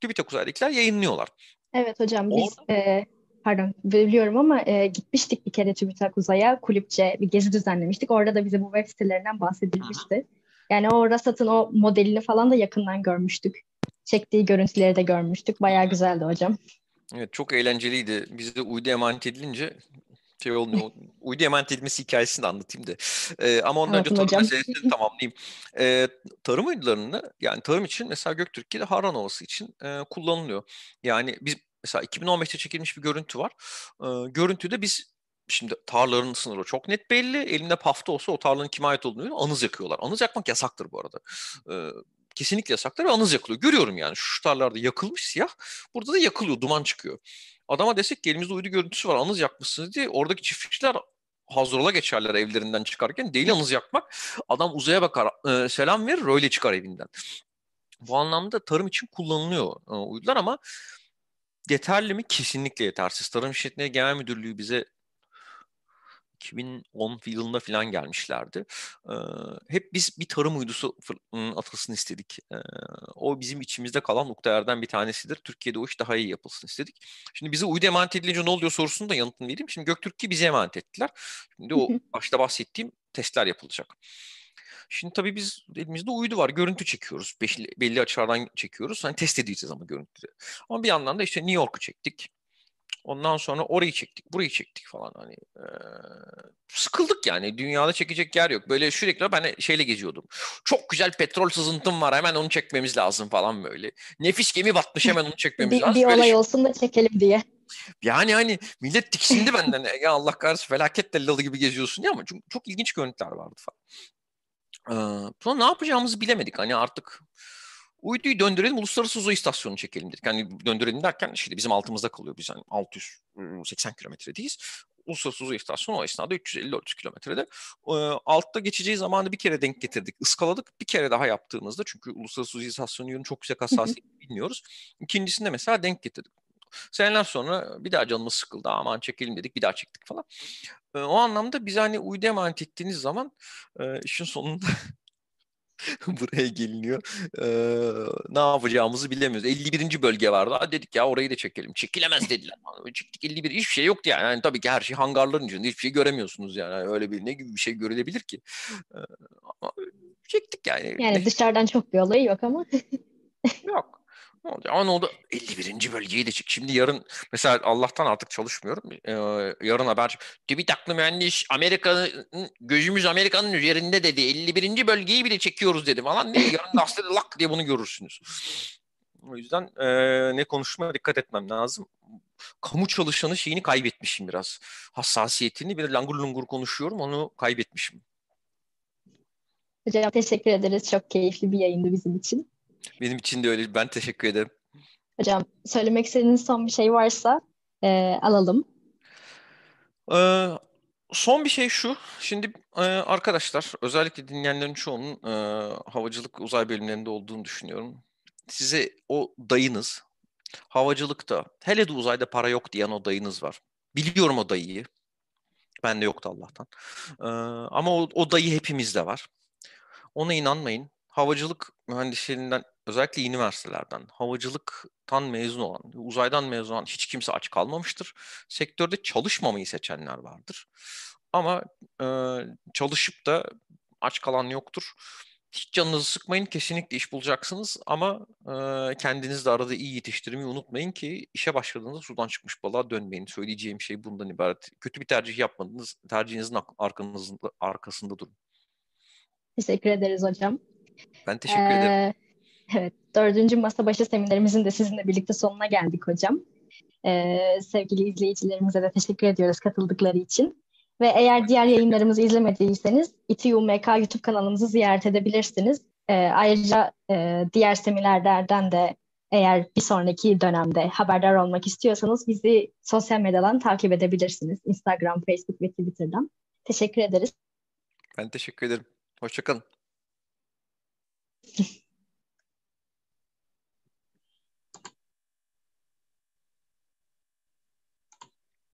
TÜBİTAK Uzay'dakiler yayınlıyorlar. Evet hocam Or biz, e, pardon biliyorum ama e, gitmiştik bir kere TÜBİTAK Uzay'a, kulüpçe bir gezi düzenlemiştik. Orada da bize bu web sitelerinden bahsedilmişti. Hı-hı. Yani o RASAT'ın o modelini falan da yakından görmüştük. Çektiği görüntüleri de görmüştük. Bayağı Hı-hı. güzeldi hocam. Evet, çok eğlenceliydi. Bize uydu emanet edilince... şey olmuyor. Uydu emanet edilmesi hikayesini anlatayım da. Ee, ama ondan evet, önce tarım meselesini tamamlayayım. Ee, tarım uydularını, yani tarım için mesela Göktürk'te Haran Ovası için e, kullanılıyor. Yani biz mesela iki bin on beşte çekilmiş bir görüntü var. Ee, görüntüde biz şimdi tarlaların sınırı çok net belli. Elimde pafta olsa o tarlanın kime ait olduğunu, anız yakıyorlar. Anız yakmak yasaktır bu arada. Ee, kesinlikle yasaktır ve anız yakılıyor. Görüyorum yani şu tarlarda yakılmış siyah. Burada da yakılıyor, duman çıkıyor. Adama desek ki elimizde uydu görüntüsü var, anız yakmışsınız diye oradaki çiftçiler hazrola geçerler evlerinden çıkarken. Değil anız yakmak, adam uzaya bakar, e, selam verir, öyle çıkar evinden. Bu anlamda tarım için kullanılıyor e, uydular ama yeterli mi? Kesinlikle yetersiz. Tarım İşletme Genel Müdürlüğü bize iki bin on yılında falan gelmişlerdi. Ee, hep biz bir tarım uydusu atılsın istedik. Ee, o bizim içimizde kalan noktalardan bir tanesidir. Türkiye'de o iş daha iyi yapılsın istedik. Şimdi bize uydu emanet edilince ne oluyor sorusunun da yanıtını vereyim. Şimdi Göktürk'ü bize emanet ettiler. Şimdi o başta bahsettiğim testler yapılacak. Şimdi tabii biz elimizde uydu var. Görüntü çekiyoruz. Belli, belli açılardan çekiyoruz. Hani test edeceğiz ama görüntüleri. Ama bir yandan da işte New York'u çektik. Ondan sonra orayı çektik, burayı çektik falan hani e, sıkıldık yani, dünyada çekecek yer yok. Böyle sürekli ben şeyle geziyordum. Çok güzel petrol sızıntım var, hemen onu çekmemiz lazım falan böyle. Nefis gemi batmış, hemen onu çekmemiz bir, lazım. Bir böyle olay şey... olsun da çekelim diye. Yani hani millet tiksindi benden. Ya Allah kahretsin, felaket tellalı gibi geziyorsun ya, ama çok, çok ilginç görüntüler vardı falan. Ee, sonra ne yapacağımızı bilemedik hani artık. Uyduyu döndürelim, Uluslararası Uzay İstasyonu çekelim dedik. Yani döndürelim derken işte bizim altımızda kalıyor. Biz yani altı yüz seksen kilometredeyiz. Uluslararası Uzay İstasyonu o esnada üç yüz elli dört kilometrede. E, altta geçeceği zamanı bir kere denk getirdik, ıskaladık. Bir kere daha yaptığımızda, çünkü Uluslararası Uzay İstasyonu yönü çok yüksek hassasiyet bilmiyoruz. İkincisinde mesela denk getirdik. Seneler sonra bir daha canımız sıkıldı. Aman çekelim dedik, bir daha çektik falan. E, o anlamda biz hani uydu emanet ettiğiniz zaman e, işin sonunda... buraya geliniyor. Ee, ne yapacağımızı bilemiyoruz. elli birinci bölge vardı. Ha, dedik ya orayı da çekelim. Çekilemez dediler. Çektik elli bir. Hiçbir şey yoktu yani. Yani tabii ki her şey hangarların içinde. Hiçbir şey göremiyorsunuz yani. Öyle bir ne gibi bir şey görülebilir ki? Ee, ama çektik yani. Yani dışarıdan çok bir olayı yok ama. Yok. Ama ne oldu? elli birinci bölgeyi de çek. Şimdi yarın mesela Allah'tan artık çalışmıyorum. Ee, yarın haber. TÜBİTAK'lı mühendis Amerika'nın, gözümüz Amerika'nın üzerinde dedi. elli birinci bölgeyi bile çekiyoruz dedi falan diye. Yarın gazetede lak diye bunu görürsünüz. O yüzden e, ne konuşmaya dikkat etmem lazım. Kamu çalışanı şeyini kaybetmişim biraz. Hassasiyetini, bir langur lungur konuşuyorum, onu kaybetmişim. Hocam teşekkür ederiz. Çok keyifli bir yayındı bizim için. Benim için de öyle. Ben teşekkür ederim. Hocam söylemek istediğiniz son bir şey varsa e, alalım. Ee, son bir şey şu. Şimdi e, arkadaşlar, özellikle dinleyenlerin çoğunun e, havacılık uzay bölümlerinde olduğunu düşünüyorum. Size o dayınız, havacılıkta, hele de uzayda para yok diyen o dayınız var. Biliyorum o dayıyı. Bende yoktu Allah'tan. Ee, ama o, o dayı hepimizde var. Ona inanmayın. Havacılık mühendislerinden, özellikle üniversitelerden, havacılıktan mezun olan, uzaydan mezun olan hiç kimse aç kalmamıştır. Sektörde çalışmamayı seçenler vardır. Ama e, çalışıp da aç kalan yoktur. Hiç canınızı sıkmayın. Kesinlikle iş bulacaksınız. Ama e, kendiniz de arada iyi yetiştirmeyi unutmayın ki işe başladığınızda sudan çıkmış balığa dönmeyin. Söyleyeceğim şey bundan ibaret. Kötü bir tercih yapmadınız. Tercihinizin arkanızın, arkasında durun. Teşekkür ederiz hocam. Ben teşekkür ee, ederim. Evet, dördüncü masa başı seminerimizin de sizinle birlikte sonuna geldik hocam. Ee, sevgili izleyicilerimize de teşekkür ediyoruz katıldıkları için. Ve eğer diğer yayınlarımızı izlemediyseniz İTÜ U M K YouTube kanalımızı ziyaret edebilirsiniz. Ee, ayrıca e, diğer seminerlerden de eğer bir sonraki dönemde haberdar olmak istiyorsanız bizi sosyal medyadan takip edebilirsiniz. Instagram, Facebook ve Twitter'dan. Teşekkür ederiz. Ben teşekkür ederim. Hoşça kalın.